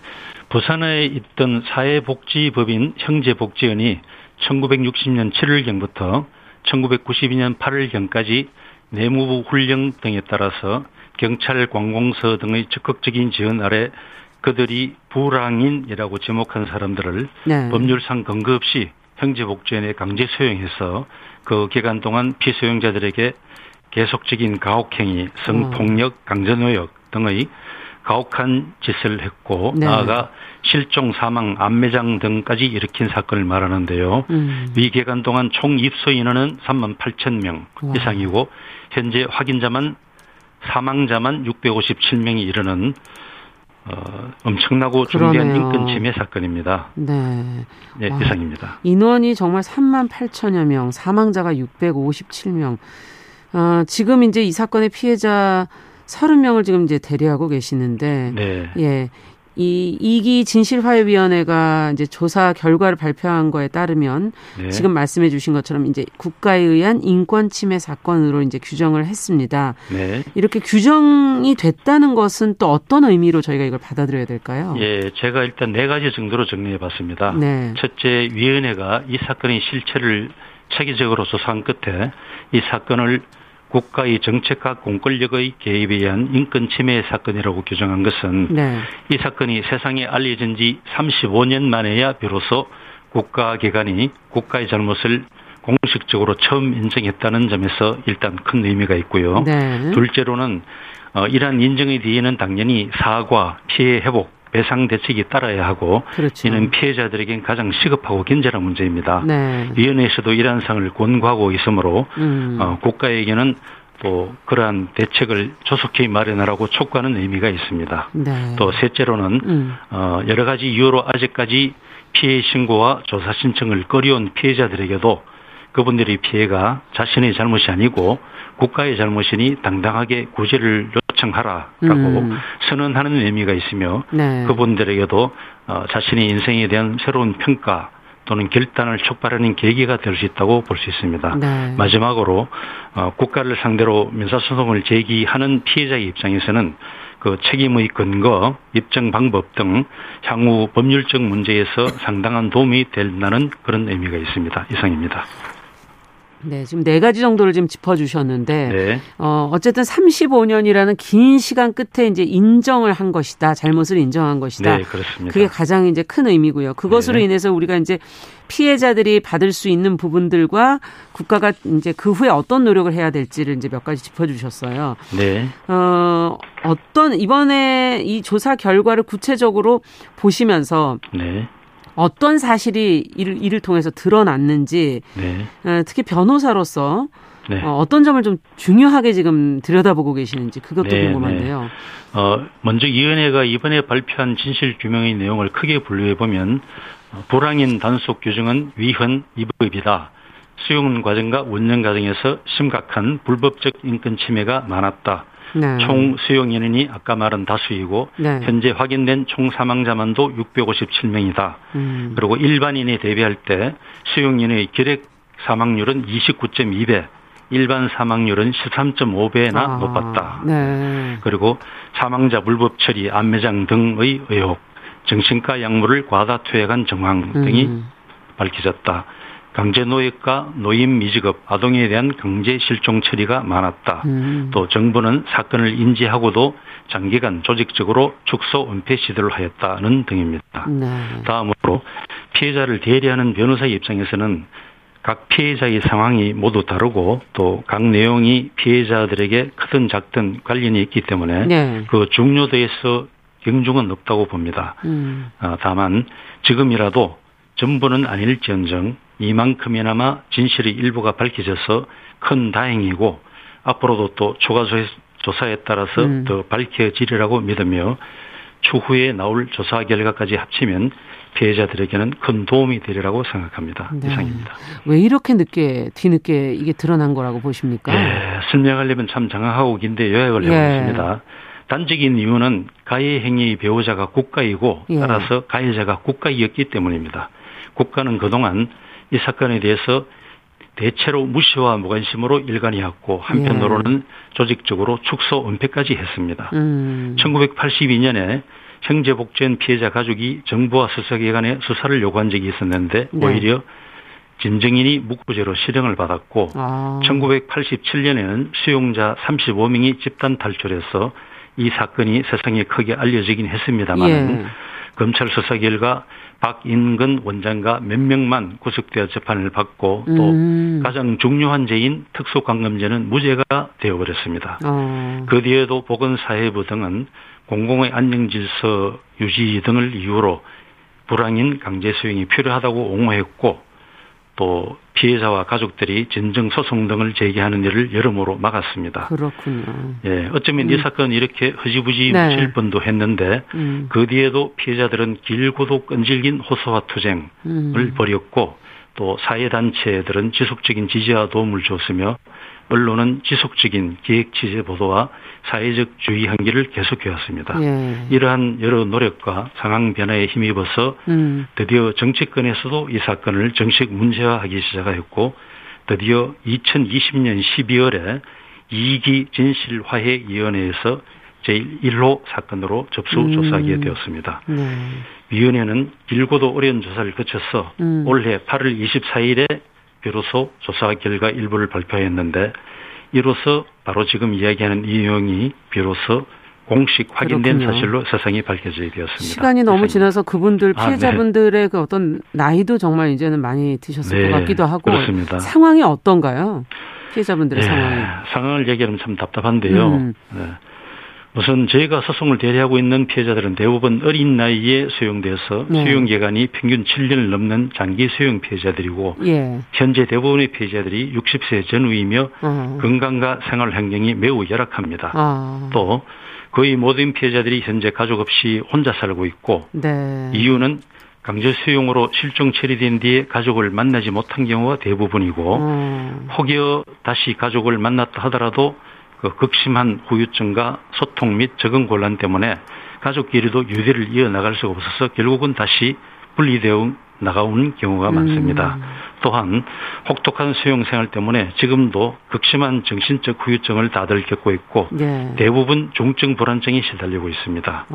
부산에 있던 사회복지법인 형제복지원이 1960년 7월경부터 1992년 8월경까지 내무부 훈령 등에 따라서 경찰 관공서 등의 적극적인 지원 아래 그들이 불황인이라고 지목한 사람들을 법률상 근거 없이 형제복지원에 강제 수용해서 그 기간 동안 피수용자들에게 계속적인 가혹행위, 성폭력, 강제노역 등의 가혹한 짓을 했고 나아가 실종, 사망, 암매장 등까지 일으킨 사건을 말하는데요. 이 기간 동안 총 입소 인원은 38,000명 이상이고 현재 확인자만 사망자만 657명이 이르는 엄청나고 중대한 인권침해 사건입니다. 네, 네, 이상입니다. 인원이 정말 38,000여 명, 사망자가 657명. 지금 이제 이 사건의 피해자 30명을 지금 이제 대리하고 계시는데, 네, 예, 이 2기 진실화해위원회가 이제 조사 결과를 발표한 거에 따르면 지금 말씀해주신 것처럼 이제 국가에 의한 인권침해 사건으로 이제 규정을 했습니다. 네. 이렇게 규정이 됐다는 것은 또 어떤 의미로 저희가 이걸 받아들여야 될까요? 예, 제가 일단 4가지 정도로 정리해봤습니다. 네. 첫째, 위원회가 이 사건의 실체를 체계적으로 조사한 끝에 이 사건을 국가의 정책과 공권력의 개입에 의한 인권침해 사건이라고 규정한 것은 이 사건이 세상에 알려진 지 35년 만에야 비로소 국가기관이 국가의 잘못을 공식적으로 처음 인정했다는 점에서 일단 큰 의미가 있고요. 둘째로는 이러한 인정의 뒤에는 당연히 사과, 피해 회복, 배상 대책이 따라야 하고 이는 피해자들에겐 가장 시급하고 긴절한 문제입니다. 위원회에서도 이러한 사항을 권고하고 있으므로 국가에게는 또 그러한 대책을 조속히 마련하라고 촉구하는 의미가 있습니다. 또 셋째로는 여러 가지 이유로 아직까지 피해 신고와 조사 신청을 꺼려온 피해자들에게도 그분들의 피해가 자신의 잘못이 아니고 국가의 잘못이니 당당하게 구제를 요청하라라고 선언하는 의미가 있으며 그분들에게도 자신의 인생에 대한 새로운 평가 또는 결단을 촉발하는 계기가 될 수 있다고 볼 수 있습니다. 마지막으로 국가를 상대로 민사소송을 제기하는 피해자의 입장에서는 그 책임의 근거, 입증 방법 등 향후 법률적 문제에서 상당한 도움이 된다는 그런 의미가 있습니다. 이상입니다. 네, 지금 4가지 정도를 지금 짚어주셨는데, 어쨌든 35년이라는 긴 시간 끝에 이제 인정을 한 것이다, 잘못을 인정한 것이다. 네, 그렇습니다. 그게 가장 이제 큰 의미고요. 그것으로 인해서 우리가 이제 피해자들이 받을 수 있는 부분들과 국가가 이제 그 후에 어떤 노력을 해야 될지를 이제 몇 가지 짚어주셨어요. 어떤 이번에 이 조사 결과를 구체적으로 보시면서 어떤 사실이 이를 통해서 드러났는지, 네. 특히 변호사로서 네. 어떤 점을 좀 중요하게 지금 들여다보고 계시는지 그것도 네, 궁금한데요. 네. 먼저 이 위원회가 이번에 발표한 진실규명의 내용을 크게 분류해보면 불황인 단속 규정은 위헌 위법이다. 수용 과정과 운영 과정에서 심각한 불법적 인권 침해가 많았다. 네. 총 수용 인원이 아까 말한 다수이고 네. 현재 확인된 총 사망자만도 657명이다. 그리고 일반인에 대비할 때 수용 인원의 기록 사망률은 29.2배, 일반 사망률은 13.5배나 높았다. 네. 그리고 사망자 불법 처리, 안매장 등의 의혹, 정신과 약물을 과다 투약한 정황 등이 밝혀졌다. 강제노역과 노인 미직업, 아동에 대한 강제 실종 처리가 많았다. 또 정부는 사건을 인지하고도 장기간 조직적으로 축소 은폐 시도를 하였다는 등입니다. 네. 다음으로 피해자를 대리하는 변호사의 입장에서는 각 피해자의 상황이 모두 다르고 또 각 내용이 피해자들에게 크든 작든 관련이 있기 때문에 네. 그 중요도에서 경중은 없다고 봅니다. 다만 지금이라도 전부는 아닐지언정 이만큼이나마 진실의 일부가 밝혀져서 큰 다행이고 앞으로도 또 추가 조사에 따라서 더 밝혀지리라고 믿으며 추후에 나올 조사 결과까지 합치면 피해자들에게는 큰 도움이 되리라고 생각합니다. 네. 이상입니다. 왜 이렇게 뒤늦게 이게 드러난 거라고 보십니까? 네, 설명하려면 참 장황하고 긴데 요약을 해보겠습니다. 단적인 이유는 가해 행위의 배우자가 국가이고 따라서 가해자가 국가이었기 때문입니다. 국가는 그동안 이 사건에 대해서 대체로 무시와 무관심으로 일관해왔고 한편으로는 조직적으로 축소 은폐까지 했습니다. 1982년에 형제복지원 피해자 가족이 정부와 수사기관에 수사를 요구한 적이 있었는데 네. 오히려 짐증인이 무고죄로 실형을 받았고 1987년에는 수용자 35명이 집단 탈출해서 이 사건이 세상에 크게 알려지긴 했습니다만 검찰 수사 결과 박인근 원장과 몇 명만 구속되어 재판을 받고 또 가장 중요한 죄인 특수강금죄는 무죄가 되어버렸습니다. 그 뒤에도 보건사회부 등은 공공의 안녕질서 유지 등을 이유로 불황인 강제 수용이 필요하다고 옹호했고 또 피해자와 가족들이 진정 소송 등을 제기하는 일을 여러모로 막았습니다. 그렇군요. 예, 어쩌면 이 사건 이렇게 허지부지 묻힐 뻔도 했는데 그 뒤에도 피해자들은 길고도 끈질긴 호소와 투쟁을 벌였고 또 사회단체들은 지속적인 지지와 도움을 줬으며 언론은 지속적인 기획 취재 보도와 사회적 주의 한기를 계속해왔습니다. 이러한 여러 노력과 상황 변화에 힘입어서 드디어 정치권에서도 이 사건을 정식 문제화하기 시작하였고 드디어 2020년 12월에 2기 진실화해위원회에서 제1호 사건으로 접수 조사하게 되었습니다. 위원회는 길고도 어려운 조사를 거쳐서 올해 8월 24일에 비로소 조사 결과 일부를 발표했는데 이로써 바로 지금 이야기하는 이 내용이 비로소 공식 확인된 그렇군요. 사실로 세상이 밝혀지게 되었습니다. 시간이 너무 지나서 그분들 피해자분들의 그 어떤 나이도 정말 이제는 많이 드셨을 것 같기도 하고 그렇습니다. 상황이 어떤가요? 피해자분들의 상황이. 상황을 얘기하면 참 답답한데요. 우선 저희가 소송을 대리하고 있는 피해자들은 대부분 어린 나이에 수용돼서 수용기간이 평균 7년을 넘는 장기 수용 피해자들이고 현재 대부분의 피해자들이 60세 전후이며 건강과 생활 환경이 매우 열악합니다. 또 거의 모든 피해자들이 현재 가족 없이 혼자 살고 있고 이유는 강제 수용으로 실종 처리된 뒤에 가족을 만나지 못한 경우가 대부분이고 혹여 다시 가족을 만났다 하더라도 그 극심한 후유증과 소통 및 적응 곤란 때문에 가족끼리도 유대를 이어나갈 수가 없어서 결국은 다시 분리되어 나가온 경우가 많습니다. 또한 혹독한 수용생활 때문에 지금도 극심한 정신적 후유증을 다들 겪고 있고 대부분 중증 불안증에 시달리고 있습니다.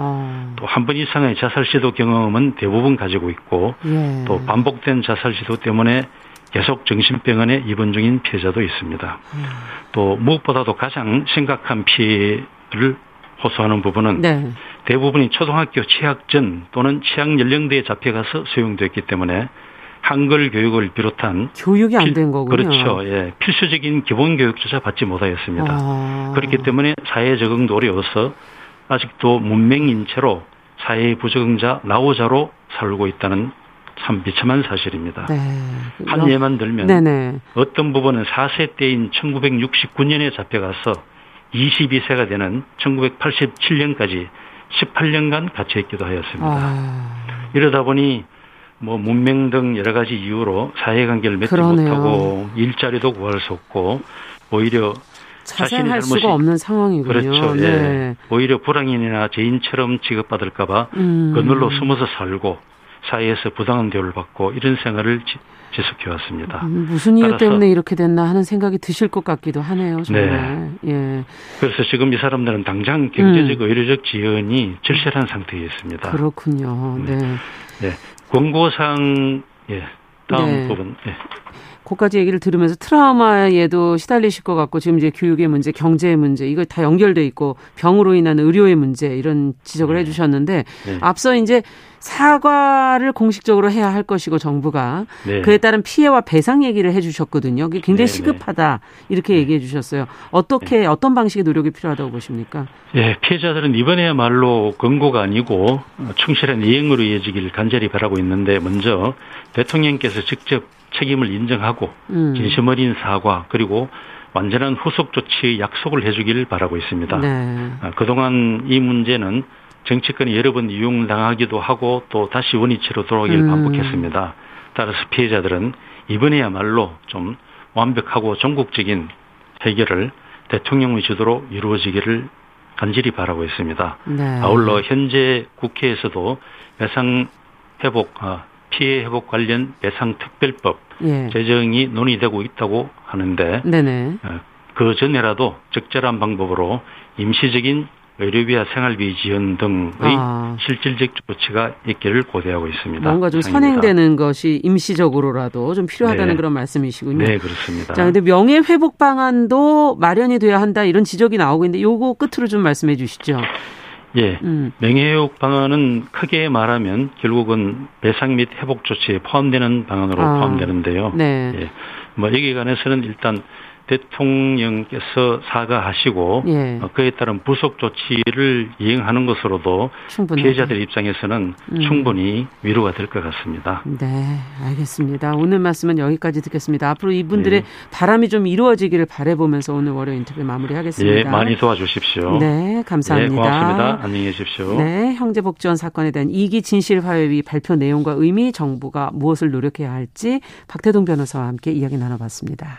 또 한 번 이상의 자살 시도 경험은 대부분 가지고 있고 또 반복된 자살 시도 때문에 계속 정신병원에 입원 중인 피해자도 있습니다. 또 무엇보다도 가장 심각한 피해를 호소하는 부분은 대부분이 초등학교 취학 전 또는 취학 연령대에 잡혀가서 수용됐기 때문에 한글 교육을 비롯한 교육이 안 된 거군요. 그렇죠. 예, 필수적인 기본 교육조차 받지 못하였습니다. 그렇기 때문에 사회 적응도 어려워서 아직도 문맹인 채로 사회 부적응자, 나오자로 살고 있다는 참 비참한 사실입니다. 네. 한 예만 들면 네네. 어떤 부부는 4세 때인 1969년에 잡혀가서 22세가 되는 1987년까지 18년간 갇혀있기도 하였습니다. 이러다 보니 뭐 문맹 등 여러 가지 이유로 사회관계를 맺지 못하고 일자리도 구할 수 없고 오히려 자살할 수가 없는 상황이군요. 그렇죠. 네. 예. 오히려 불황인이나 죄인처럼 취급받을까봐 그늘로 숨어서 살고 사회에서 부당한 대우를 받고 이런 생활을 지속해왔습니다. 무슨 이유 때문에 이렇게 됐나 하는 생각이 드실 것 같기도 하네요. 정말. 네. 예. 그래서 지금 이 사람들은 당장 경제적 의료적 지원이 절실한 상태에 있습니다. 그렇군요. 네. 네. 네. 권고사항 예. 다음 네. 부분. 예. 그까지 얘기를 들으면서 트라우마에도 시달리실 것 같고 지금 이제 교육의 문제, 경제의 문제 이거 다 연결돼 있고 병으로 인한 의료의 문제 이런 지적을 네. 해주셨는데 네. 앞서 이제 사과를 공식적으로 해야 할 것이고 정부가 네. 그에 따른 피해와 배상 얘기를 해주셨거든요. 이게 굉장히 네. 시급하다 이렇게 얘기해 주셨어요. 어떻게 네. 어떤 방식의 노력이 필요하다고 보십니까? 네, 피해자들은 이번에야말로 권고가 아니고 충실한 이행으로 이어지길 간절히 바라고 있는데 먼저 대통령께서 직접 책임을 인정하고 진심 어린 사과 그리고 완전한 후속 조치의 약속을 해주길 바라고 있습니다. 네. 그동안 이 문제는 정치권이 여러 번 이용당하기도 하고 또 다시 원위치로 돌아오길 반복했습니다. 따라서 피해자들은 이번에야말로 좀 완벽하고 전국적인 해결을 대통령의 주도로 이루어지기를 간절히 바라고 있습니다. 네. 아울러 현재 국회에서도 배상 회복 피해 회복 관련 배상 특별법 예. 제정이 논의되고 있다고 하는데 네네. 그 전에라도 적절한 방법으로 임시적인 의료비와 생활비 지원 등의 실질적 조치가 있기를 고대하고 있습니다. 뭔가 좀 이상입니다. 선행되는 것이 임시적으로라도 좀 필요하다는 네. 그런 말씀이시군요. 네, 그렇습니다. 자, 근데 명예 회복 방안도 마련이 돼야 한다 이런 지적이 나오고 있는데 요거 끝으로 좀 말씀해 주시죠. 예, 명예회복 방안은 크게 말하면 결국은 배상 및 회복 조치에 포함되는 방안으로 포함되는데요. 네. 예, 뭐 여기에 관해서는 일단 대통령께서 사과하시고 예. 그에 따른 부속 조치를 이행하는 것으로도 충분히. 피해자들 입장에서는 충분히 위로가 될 것 같습니다. 네, 알겠습니다. 오늘 말씀은 여기까지 듣겠습니다. 앞으로 이분들의 네. 바람이 좀 이루어지기를 바라보면서 오늘 월요 인터뷰 마무리하겠습니다. 예, 많이 도와주십시오. 네, 감사합니다. 네, 고맙습니다. 안녕히 계십시오. 네, 형제복지원 사건에 대한 2기 진실화해위 발표 내용과 의미, 정부가 무엇을 노력해야 할지 박태동 변호사와 함께 이야기 나눠봤습니다.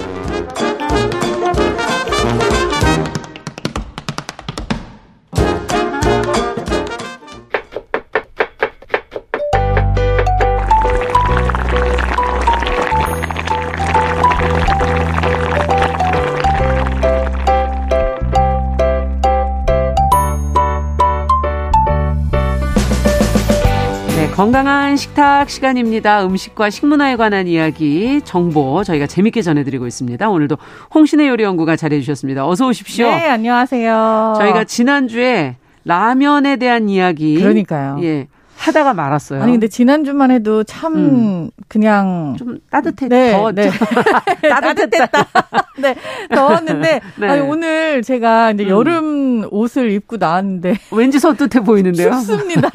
건강한 식탁 시간입니다. 음식과 식문화에 관한 이야기, 정보 저희가 재밌게 전해드리고 있습니다. 오늘도 홍신의 요리연구가 잘해주셨습니다. 어서 오십시오. 네, 안녕하세요. 저희가 지난주에 라면에 대한 이야기. 그러니까요. 예. 하다가 말았어요. 아니 근데 지난주만 해도 참 그냥 좀 따뜻했죠. 네, 네. 따뜻했다. 네, 더웠는데 네. 아니, 오늘 제가 이제 여름 옷을 입고 나왔는데 왠지 서뜻해 보이는데요. 춥습니다.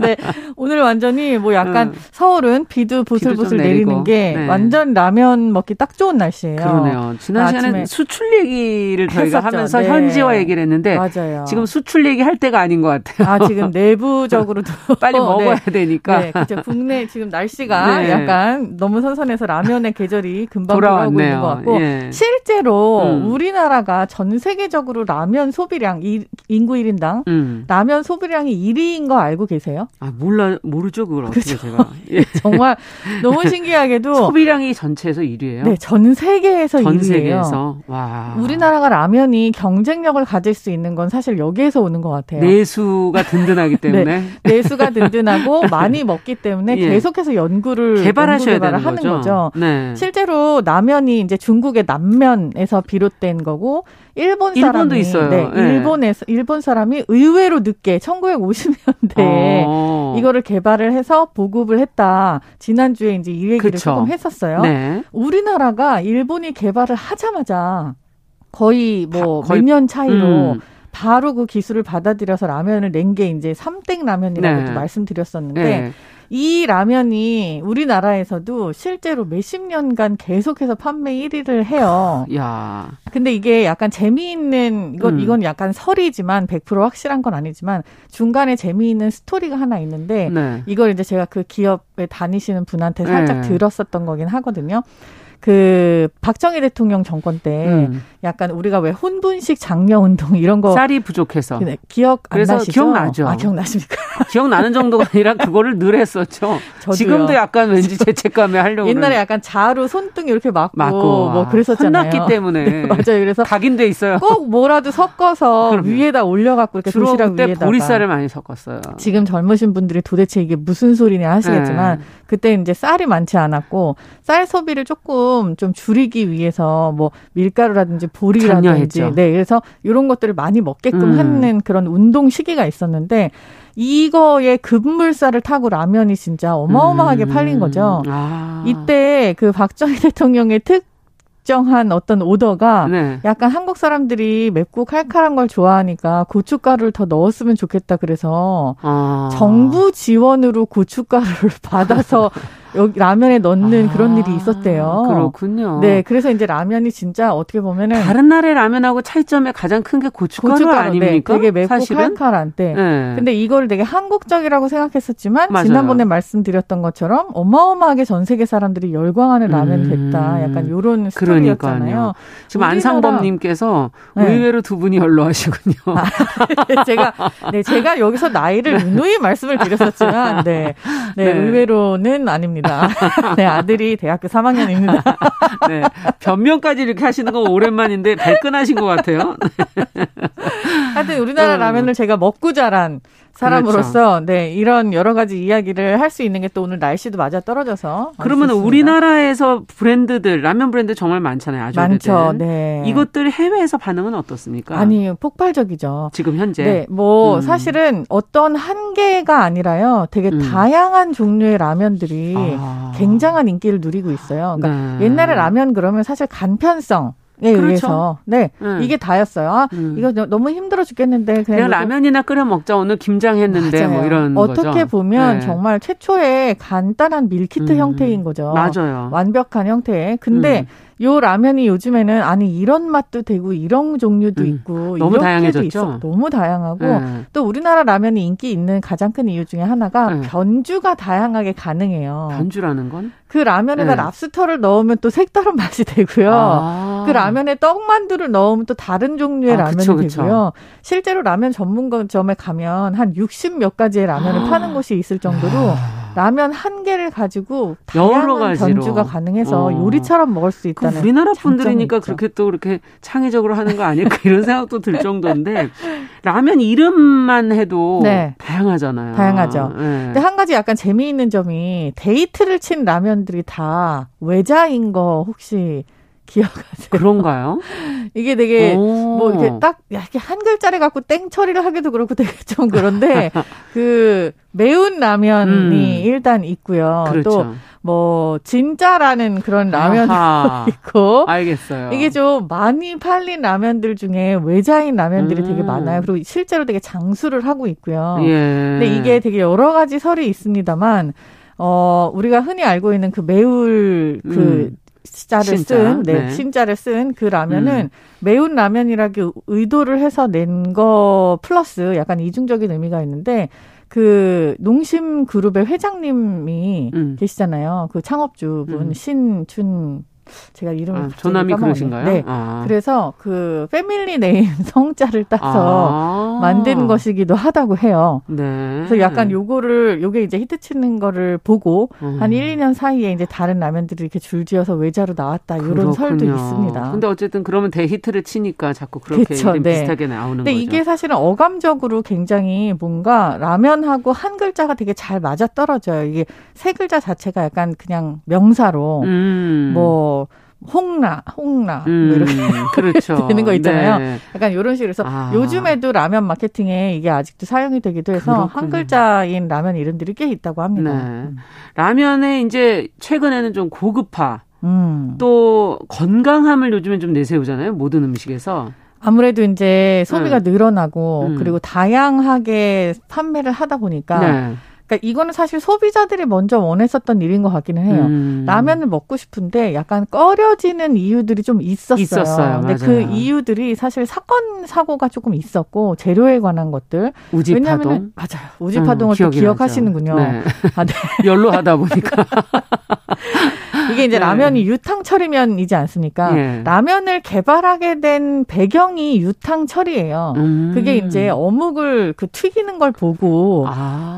네, 오늘 완전히 뭐 약간 서울은 비도 보슬보슬 내리는 게 네. 완전 라면 먹기 딱 좋은 날씨예요. 그러네요. 지난 시간에 수출 얘기를 저희가 했었죠. 하면서 네. 현지화 얘기를 했는데 맞아요. 지금 수출 얘기 할 때가 아닌 것 같아요. 아 지금 내부적으로도 빨리 먹어야 네. 되니까. 네, 그렇죠. 국내 지금 날씨가 네. 약간 너무 선선해서 라면의 계절이 금방 돌아오고 있는 것 같고 예. 실제로 우리나라가 전 세계적으로 라면 소비량 인구 1인당 라면 소비량이 1위인 거 알고 계세요? 아 모르죠 그걸 어떻게 제가 예. 정말 너무 신기하게도 소비량이 전체에서 1위예요? 네, 전 세계에서 1위예요. 전 세계에서 와. 우리나라가 라면이 경쟁력을 가질 수 있는 건 사실 여기에서 오는 것 같아요. 내수가 든든하기 때문에 네. 내수가 든든하고 많이 먹기 때문에 예. 계속해서 연구를 하는 거죠. 네. 실제로 라면이 이제 중국의 남면 소면에서 비롯된 거고 일본 사람이 일본도 있어요. 네, 네. 일본 사람이 의외로 늦게 1950년대에 이거를 개발을 해서 보급을 했다. 지난주에 이제 이 얘기를 그쵸. 조금 했었어요. 네. 우리나라가 일본이 개발을 하자마자 거의 뭐 몇 년 차이로 바로 그 기술을 받아들여서 라면을 낸 게 이제 삼땡 라면이라고도 네. 말씀드렸었는데 네. 이 라면이 우리나라에서도 실제로 몇십 년간 계속해서 판매 1위를 해요. 야. 근데 이게 약간 재미있는 이건 약간 설이지만 100% 확실한 건 아니지만 중간에 재미있는 스토리가 하나 있는데 네. 이걸 이제 제가 그 기업에 다니시는 분한테 살짝 네. 들었었던 거긴 하거든요. 그 박정희 대통령 정권 때 약간 우리가 왜 혼분식 장려 운동 이런 거 쌀이 부족해서 기억 안 그래서 나시죠? 기억나죠. 아, 기억나십니까? 기억나는 정도가 아니라 그거를 늘 했었죠. 저도요. 지금도 약간 왠지 죄책감에 하려고 옛날에 약간 자루 손등 이렇게 맞고 뭐 그랬었잖아요. 혼났기 때문에 네, 맞아요. 그래서 각인돼 있어요. 꼭 뭐라도 섞어서 위에다 올려갖고 이렇게 주로 도시락 그때 위에다가 보리쌀을 많이 섞었어요. 지금 젊으신 분들이 도대체 이게 무슨 소리냐 하시겠지만 네. 그때 이제 쌀이 많지 않았고 쌀 소비를 조금 줄이기 위해서 뭐 밀가루라든지 보리라든지 네, 그래서 이런 것들을 많이 먹게끔 하는 그런 운동 시기가 있었는데 이거에 급물살을 타고 라면이 진짜 어마어마하게 팔린 거죠. 아. 이때 그 박정희 대통령의 특정한 어떤 오더가 네. 약간 한국 사람들이 맵고 칼칼한 걸 좋아하니까 고춧가루를 더 넣었으면 좋겠다 그래서 정부 지원으로 고춧가루를 받아서 여기 라면에 넣는 그런 일이 있었대요. 그렇군요. 네, 그래서 이제 라면이 진짜 어떻게 보면은 다른 나라의 라면하고 차이점에 가장 큰 게 고춧가루 아닙니까? 네, 되게 맵고 사실은? 칼칼한 때. 네. 근데 이걸 되게 한국적이라고 생각했었지만 맞아요. 지난번에 말씀드렸던 것처럼 어마어마하게 전 세계 사람들이 열광하는 라면이 됐다. 약간 이런 스토리였잖아요. 지금 우리나라 안상범님께서 네. 의외로 두 분이 연로하시군요. 아, 제가 여기서 나이를 누누이 말씀을 드렸었지만, 네, 의외로는 아닙니다. 네, 아들이 대학교 3학년입니다. 네, 변명까지 이렇게 하시는 건 오랜만인데 발끈하신 것 같아요. 하여튼 우리나라 라면을 제가 먹고 자란 사람으로서 그렇죠. 네, 이런 여러 가지 이야기를 할 수 있는 게 또 오늘 날씨도 맞아 떨어져서 그러면 우리나라에서 브랜드들 라면 브랜드 정말 많잖아요. 아주 많죠. 네. 이것들 해외에서 반응은 어떻습니까? 아니 폭발적이죠. 지금 현재. 네, 뭐 사실은 어떤 한 개가 아니라요. 되게 다양한 종류의 라면들이 굉장한 인기를 누리고 있어요. 그러니까 네. 옛날에 라면 그러면 사실 간편성. 네, 그렇죠. 의해서. 네, 이게 다였어요. 아, 이거 너무 힘들어 죽겠는데. 그냥 라면이나 끓여 먹자. 오늘 김장했는데 맞아요. 뭐 이런 어떻게 거죠. 어떻게 보면 네. 정말 최초의 간단한 밀키트 형태인 거죠. 맞아요. 완벽한 형태. 근데 요 라면이 요즘에는 아니 이런 맛도 되고 이런 종류도 있고 너무 다양해졌죠. 있어. 너무 다양하고 또 우리나라 라면이 인기 있는 가장 큰 이유 중에 하나가 변주가 다양하게 가능해요. 변주라는 건? 그 라면에다 랍스터를 넣으면 또 색다른 맛이 되고요. 아. 그 라면에 떡만두를 넣으면 또 다른 종류의 라면이 그쵸, 그쵸. 되고요. 실제로 라면 전문점에 가면 한 60 몇 가지의 라면을 파는 곳이 있을 정도로 라면 한 개를 가지고 다양한 변주가 가능해서 요리처럼 먹을 수 있다는 우리나라 분들이니까 그렇게 또 그렇게 창의적으로 하는 거 아닐까 이런 생각도 들 정도인데 라면 이름만 해도 네. 다양하잖아요. 다양하죠. 네. 근데 한 가지 약간 재미있는 점이 데이트를 친 라면들이 다 외자인 거 혹시 기억하세요? 그런가요? 이게 되게 뭐 이렇게 딱 이렇게 한 글자를 갖고 땡 처리를 하기도 그렇고 되게 좀 그런데 그 매운 라면이 일단 있고요. 그렇죠. 또 뭐 진짜라는 그런 라면도 있고. 알겠어요. 이게 좀 많이 팔린 라면들 중에 외자인 라면들이 되게 많아요. 그리고 실제로 되게 장수를 하고 있고요. 예. 근데 이게 되게 여러 가지 설이 있습니다만 우리가 흔히 알고 있는 그 매울 신자를 쓴 그 라면은 매운 라면이라기 의도를 해서 낸 거 플러스 약간 이중적인 의미가 있는데 그 농심 그룹의 회장님이 계시잖아요. 그 창업주분 신춘 제가 이름을 조남이 그러신가요? 네. 그래서 그 패밀리 네임 성자를 따서 만든 것이기도 하다고 해요. 네. 그래서 약간 요게 이제 히트 치는 거를 보고 한 1, 2년 사이에 이제 다른 라면들이 이렇게 줄지어서 외자로 나왔다. 이런 설도 있습니다. 근데 어쨌든 그러면 대히트를 치니까 자꾸 그렇게 그쵸, 네. 비슷하게 나오는 근데 거죠. 근데 이게 사실은 어감적으로 굉장히 뭔가 라면하고 한 글자가 되게 잘 맞아 떨어져요. 이게 세 글자 자체가 약간 그냥 명사로 뭐 홍라, 뭐 이렇게 그렇죠. 되는 거 있잖아요. 네. 약간 이런 식으로 해서 요즘에도 라면 마케팅에 이게 아직도 사용이 되기도 해서 그렇군요. 한 글자인 라면 이름들이 꽤 있다고 합니다. 네. 라면에 이제 최근에는 좀 고급화, 또 건강함을 요즘엔 좀 내세우잖아요. 모든 음식에서. 아무래도 이제 소비가 늘어나고 그리고 다양하게 판매를 하다 보니까 네. 그러니까 이거는 사실 소비자들이 먼저 원했었던 일인 것 같기는 해요. 라면을 먹고 싶은데 약간 꺼려지는 이유들이 좀 있었어요. 근데 맞아요. 그 이유들이 사실 사건 사고가 조금 있었고 재료에 관한 것들. 우지파동. 맞아요. 우지파동을 또 기억하시는군요. 네. 아, 네. 연로하다 보니까. 이게 이제 네. 라면이 유탕 처리면이지 않습니까? 네. 라면을 개발하게 된 배경이 유탕 처리예요. 그게 이제 어묵을 그 튀기는 걸 보고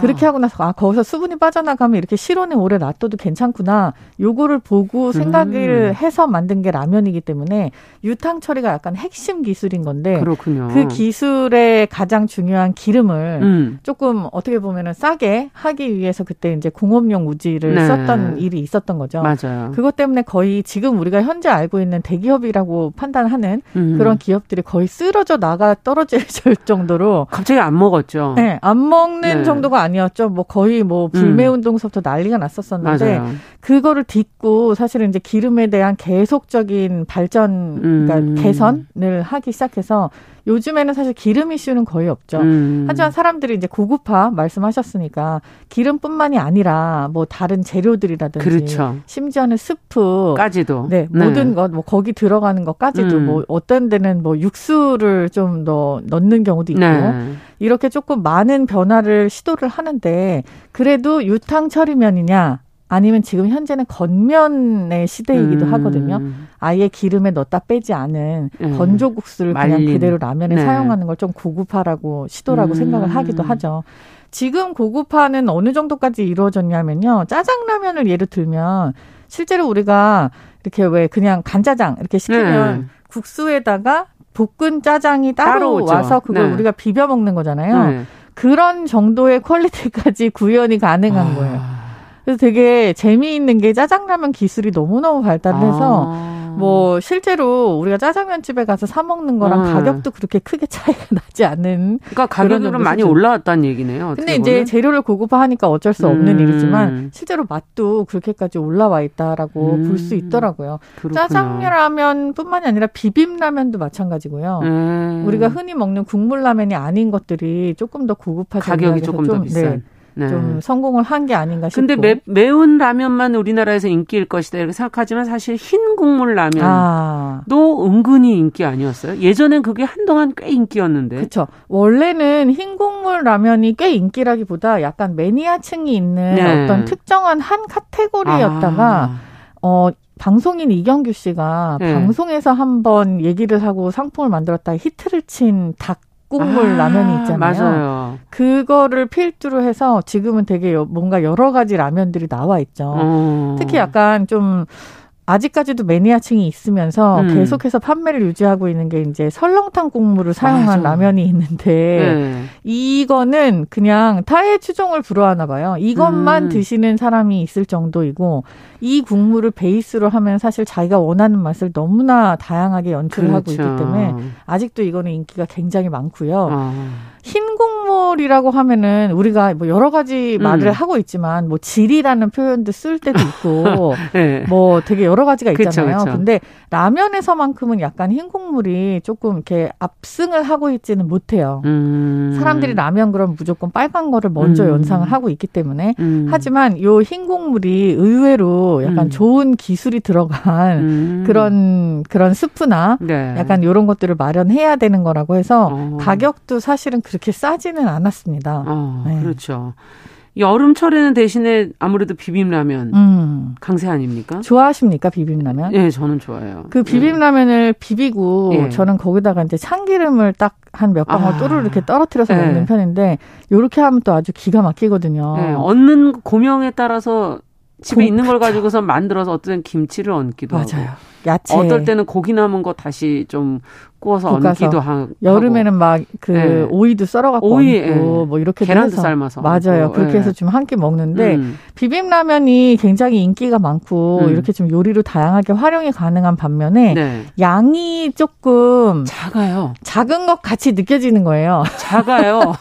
그렇게 하고 나서 거기서 수분이 빠져나가면 이렇게 실온에 오래 놔둬도 괜찮구나. 요거를 보고 생각을 해서 만든 게 라면이기 때문에 유탕 처리가 약간 핵심 기술인 건데 그렇군요. 그 기술의 가장 중요한 기름을 조금 어떻게 보면은 싸게 하기 위해서 그때 이제 공업용 우지를 네. 썼던 일이 있었던 거죠. 맞아요. 그것 때문에 거의 지금 우리가 현재 알고 있는 대기업이라고 판단하는 그런 기업들이 거의 쓰러져 나가 떨어질 정도로 갑자기 안 먹었죠. 네, 안 먹는 네. 정도가 아니었죠. 뭐 거의 뭐 불매운동서부터 난리가 났었었는데 맞아요. 그거를 딛고 사실은 이제 기름에 대한 계속적인 발전, 그러니까 개선을 하기 시작해서. 요즘에는 사실 기름 이슈는 거의 없죠. 하지만 사람들이 이제 고급화 말씀하셨으니까 기름뿐만이 아니라 뭐 다른 재료들이라든지 그렇죠. 심지어는 스프까지도 네. 모든 것 뭐 거기 들어가는 것까지도 뭐 어떤 데는 뭐 육수를 좀 넣는 경우도 있고 네. 이렇게 조금 많은 변화를 시도를 하는데 그래도 유탕 처리면이냐 아니면 지금 현재는 건면의 시대이기도 하거든요. 아예 기름에 넣었다 빼지 않은 건조국수를 말린. 그냥 그대로 라면에 네. 사용하는 걸 좀 고급화라고 시도라고 생각을 하기도 하죠. 지금 고급화는 어느 정도까지 이루어졌냐면요. 짜장라면을 예를 들면 실제로 우리가 이렇게 왜 그냥 간짜장 이렇게 시키면 네. 국수에다가 볶은 짜장이 따로 오죠. 와서 그걸 네. 우리가 비벼 먹는 거잖아요. 네. 그런 정도의 퀄리티까지 구현이 가능한 거예요. 그래서 되게 재미있는 게 짜장라면 기술이 너무너무 발달을 해서 뭐 실제로 우리가 짜장면 집에 가서 사 먹는 거랑 가격도 그렇게 크게 차이가 나지 않는 그러니까 가격은 많이 올라왔다는 얘기네요. 근데 이제 보면. 재료를 고급화하니까 어쩔 수 없는 일이지만 실제로 맛도 그렇게까지 올라와 있다라고 볼 수 있더라고요. 짜장라면뿐만이 아니라 비빔라면도 마찬가지고요. 우리가 흔히 먹는 국물라면이 아닌 것들이 조금 더 고급화 가격이 조금 더 비싼. 네. 네. 좀 성공을 한 게 아닌가 싶고. 근데 매운 라면만 우리나라에서 인기일 것이다 이렇게 생각하지만 사실 흰 국물 라면도 은근히 인기 아니었어요? 예전엔 그게 한동안 꽤 인기였는데. 그렇죠. 원래는 흰 국물 라면이 꽤 인기라기보다 약간 매니아층이 있는 네. 어떤 특정한 한 카테고리였다가 방송인 이경규 씨가 네. 방송에서 한번 얘기를 하고 상품을 만들었다 히트를 친 닭. 국물 라면이 있잖아요. 맞아요. 그거를 필두로 해서 지금은 되게 뭔가 여러 가지 라면들이 나와 있죠. 특히 약간 좀 아직까지도 매니아층이 있으면서 계속해서 판매를 유지하고 있는 게 이제 설렁탕 국물을 사용한 라면이 있는데 이거는 그냥 타의 추종을 불허하나 봐요. 이것만 드시는 사람이 있을 정도이고 이 국물을 베이스로 하면 사실 자기가 원하는 맛을 너무나 다양하게 연출을 그렇죠. 하고 있기 때문에 아직도 이거는 인기가 굉장히 많고요. 흰 국물이라고 하면은 우리가 뭐 여러 가지 말을 하고 있지만 뭐 질이라는 표현도 쓸 때도 있고 네. 뭐 되게 여러 가지가 있잖아요. 그쵸, 그쵸. 근데 라면에서만큼은 약간 흰 국물이 조금 이렇게 압승을 하고 있지는 못해요. 사람들이 라면 그러면 무조건 빨간 거를 먼저 연상을 하고 있기 때문에 하지만 요 흰 국물이 의외로 약간 좋은 기술이 들어간 그런 스프나 네. 약간 이런 것들을 마련해야 되는 거라고 해서 가격도 사실은 그렇게 싸지는 않았습니다. 네. 그렇죠. 여름철에는 대신에 아무래도 비빔라면 강세 아닙니까? 좋아하십니까 비빔라면? 네, 저는 좋아해요. 그 비빔라면을 비비고 저는 거기다가 이제 참기름을 딱 한 몇 방울 또르르 이렇게 떨어뜨려서 먹는 편인데 이렇게 하면 또 아주 기가 막히거든요. 네, 얻는 고명에 따라서 집에 있는 걸 가지고서 만들어서 어떤 김치를 얹기도 하고. 맞아요. 야채. 어떨 때는 고기 남은 거 다시 좀 구워서 볶아서. 얹기도 하고. 여름에는 막 그 네. 오이도 썰어갖고 오이, 얹고 네. 뭐 이렇게 계란도 해서. 삶아서. 맞아요. 얹고. 그렇게 네. 해서 좀 한 끼 먹는데 비빔라면이 굉장히 인기가 많고 이렇게 좀 요리로 다양하게 활용이 가능한 반면에 네. 양이 조금 작아요. 작은 것 같이 느껴지는 거예요. 작아요.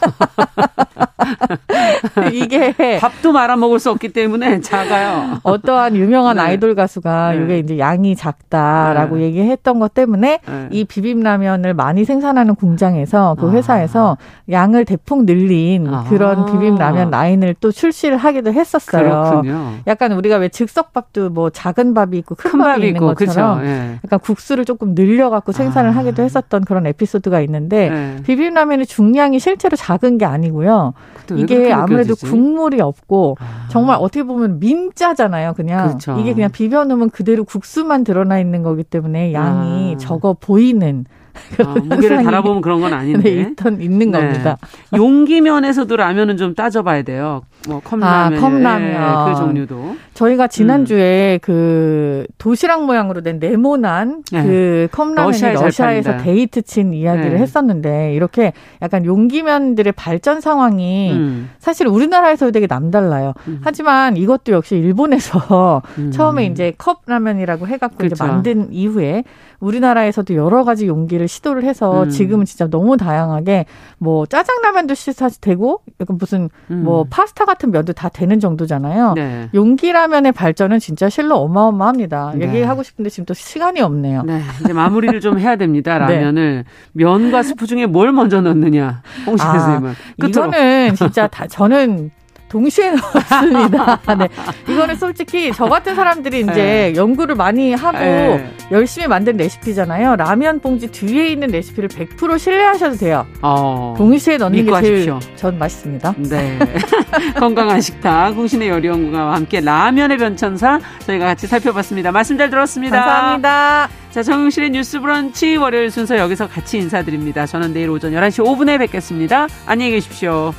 이게 밥도 말아 먹을 수 없기 때문에 작아요. 어떠한 유명한 네. 아이돌 가수가 네. 이게 이제 양이 작다라고 네. 얘기했던 것 때문에 네. 이 비빔라면을 많이 생산하는 공장에서 그 회사에서 양을 대폭 늘린 그런 비빔라면 라인을 또 출시를 하기도 했었어요. 그렇군요. 약간 우리가 왜 즉석밥도 뭐 작은 밥이 있고 큰 밥이 있는 것처럼 네. 약간 국수를 조금 늘려갖고 생산을 하기도 했었던 그런 에피소드가 있는데 네. 비빔라면의 중량이 실제로 작은 게 아니고요. 이게 아무래도 느껴지지? 국물이 없고 정말 어떻게 보면 민짜잖아요. 그냥 그렇죠. 이게 그냥 비벼놓으면 그대로 국수만 드러나 있는 거기 때문에 양이 적어 보이는 무게를 달아보면 그런 건 아닌데 네, 일단 있는 네. 겁니다. 용기면에서도 라면은 좀 따져봐야 돼요. 뭐 컵라면, 컵라면. 네, 그 종류도. 저희가 지난주에 그 도시락 모양으로 된 네모난 네. 그 컵라면이 러시아에서 데이트 친 이야기를 네. 했었는데 이렇게 약간 용기면들의 발전 상황이 사실 우리나라에서 되게 남달라요. 하지만 이것도 역시 일본에서 처음에 이제 컵라면이라고 해갖고 그렇죠. 이제 만든 이후에 우리나라에서도 여러 가지 용기를 시도를 해서 지금은 진짜 너무 다양하게 뭐 짜장라면도 사실 되고 약간 무슨 뭐 파스타 같은 면도 다 되는 정도잖아요. 네. 용기라면의 발전은 진짜 실로 어마어마합니다. 네. 얘기하고 싶은데 지금 또 시간이 없네요. 네. 이제 마무리를 좀 해야 됩니다. 라면을. 네. 면과 스프 중에 뭘 먼저 넣느냐. 홍시 선생님은. 이거는 진짜 저는 동시에 넣었습니다. 네. 이거는 솔직히 저 같은 사람들이 이제 연구를 많이 하고 열심히 만든 레시피잖아요. 라면 봉지 뒤에 있는 레시피를 100% 신뢰하셔도 돼요. 동시에 넣는 게 제일 전 맛있습니다. 네. 건강한 식탁, 공신의 요리 연구가와 함께 라면의 변천사 저희가 같이 살펴봤습니다. 말씀 잘 들었습니다. 감사합니다. 자, 정영실의 뉴스 브런치 월요일 순서 여기서 같이 인사드립니다. 저는 내일 오전 11시 5분에 뵙겠습니다. 안녕히 계십시오.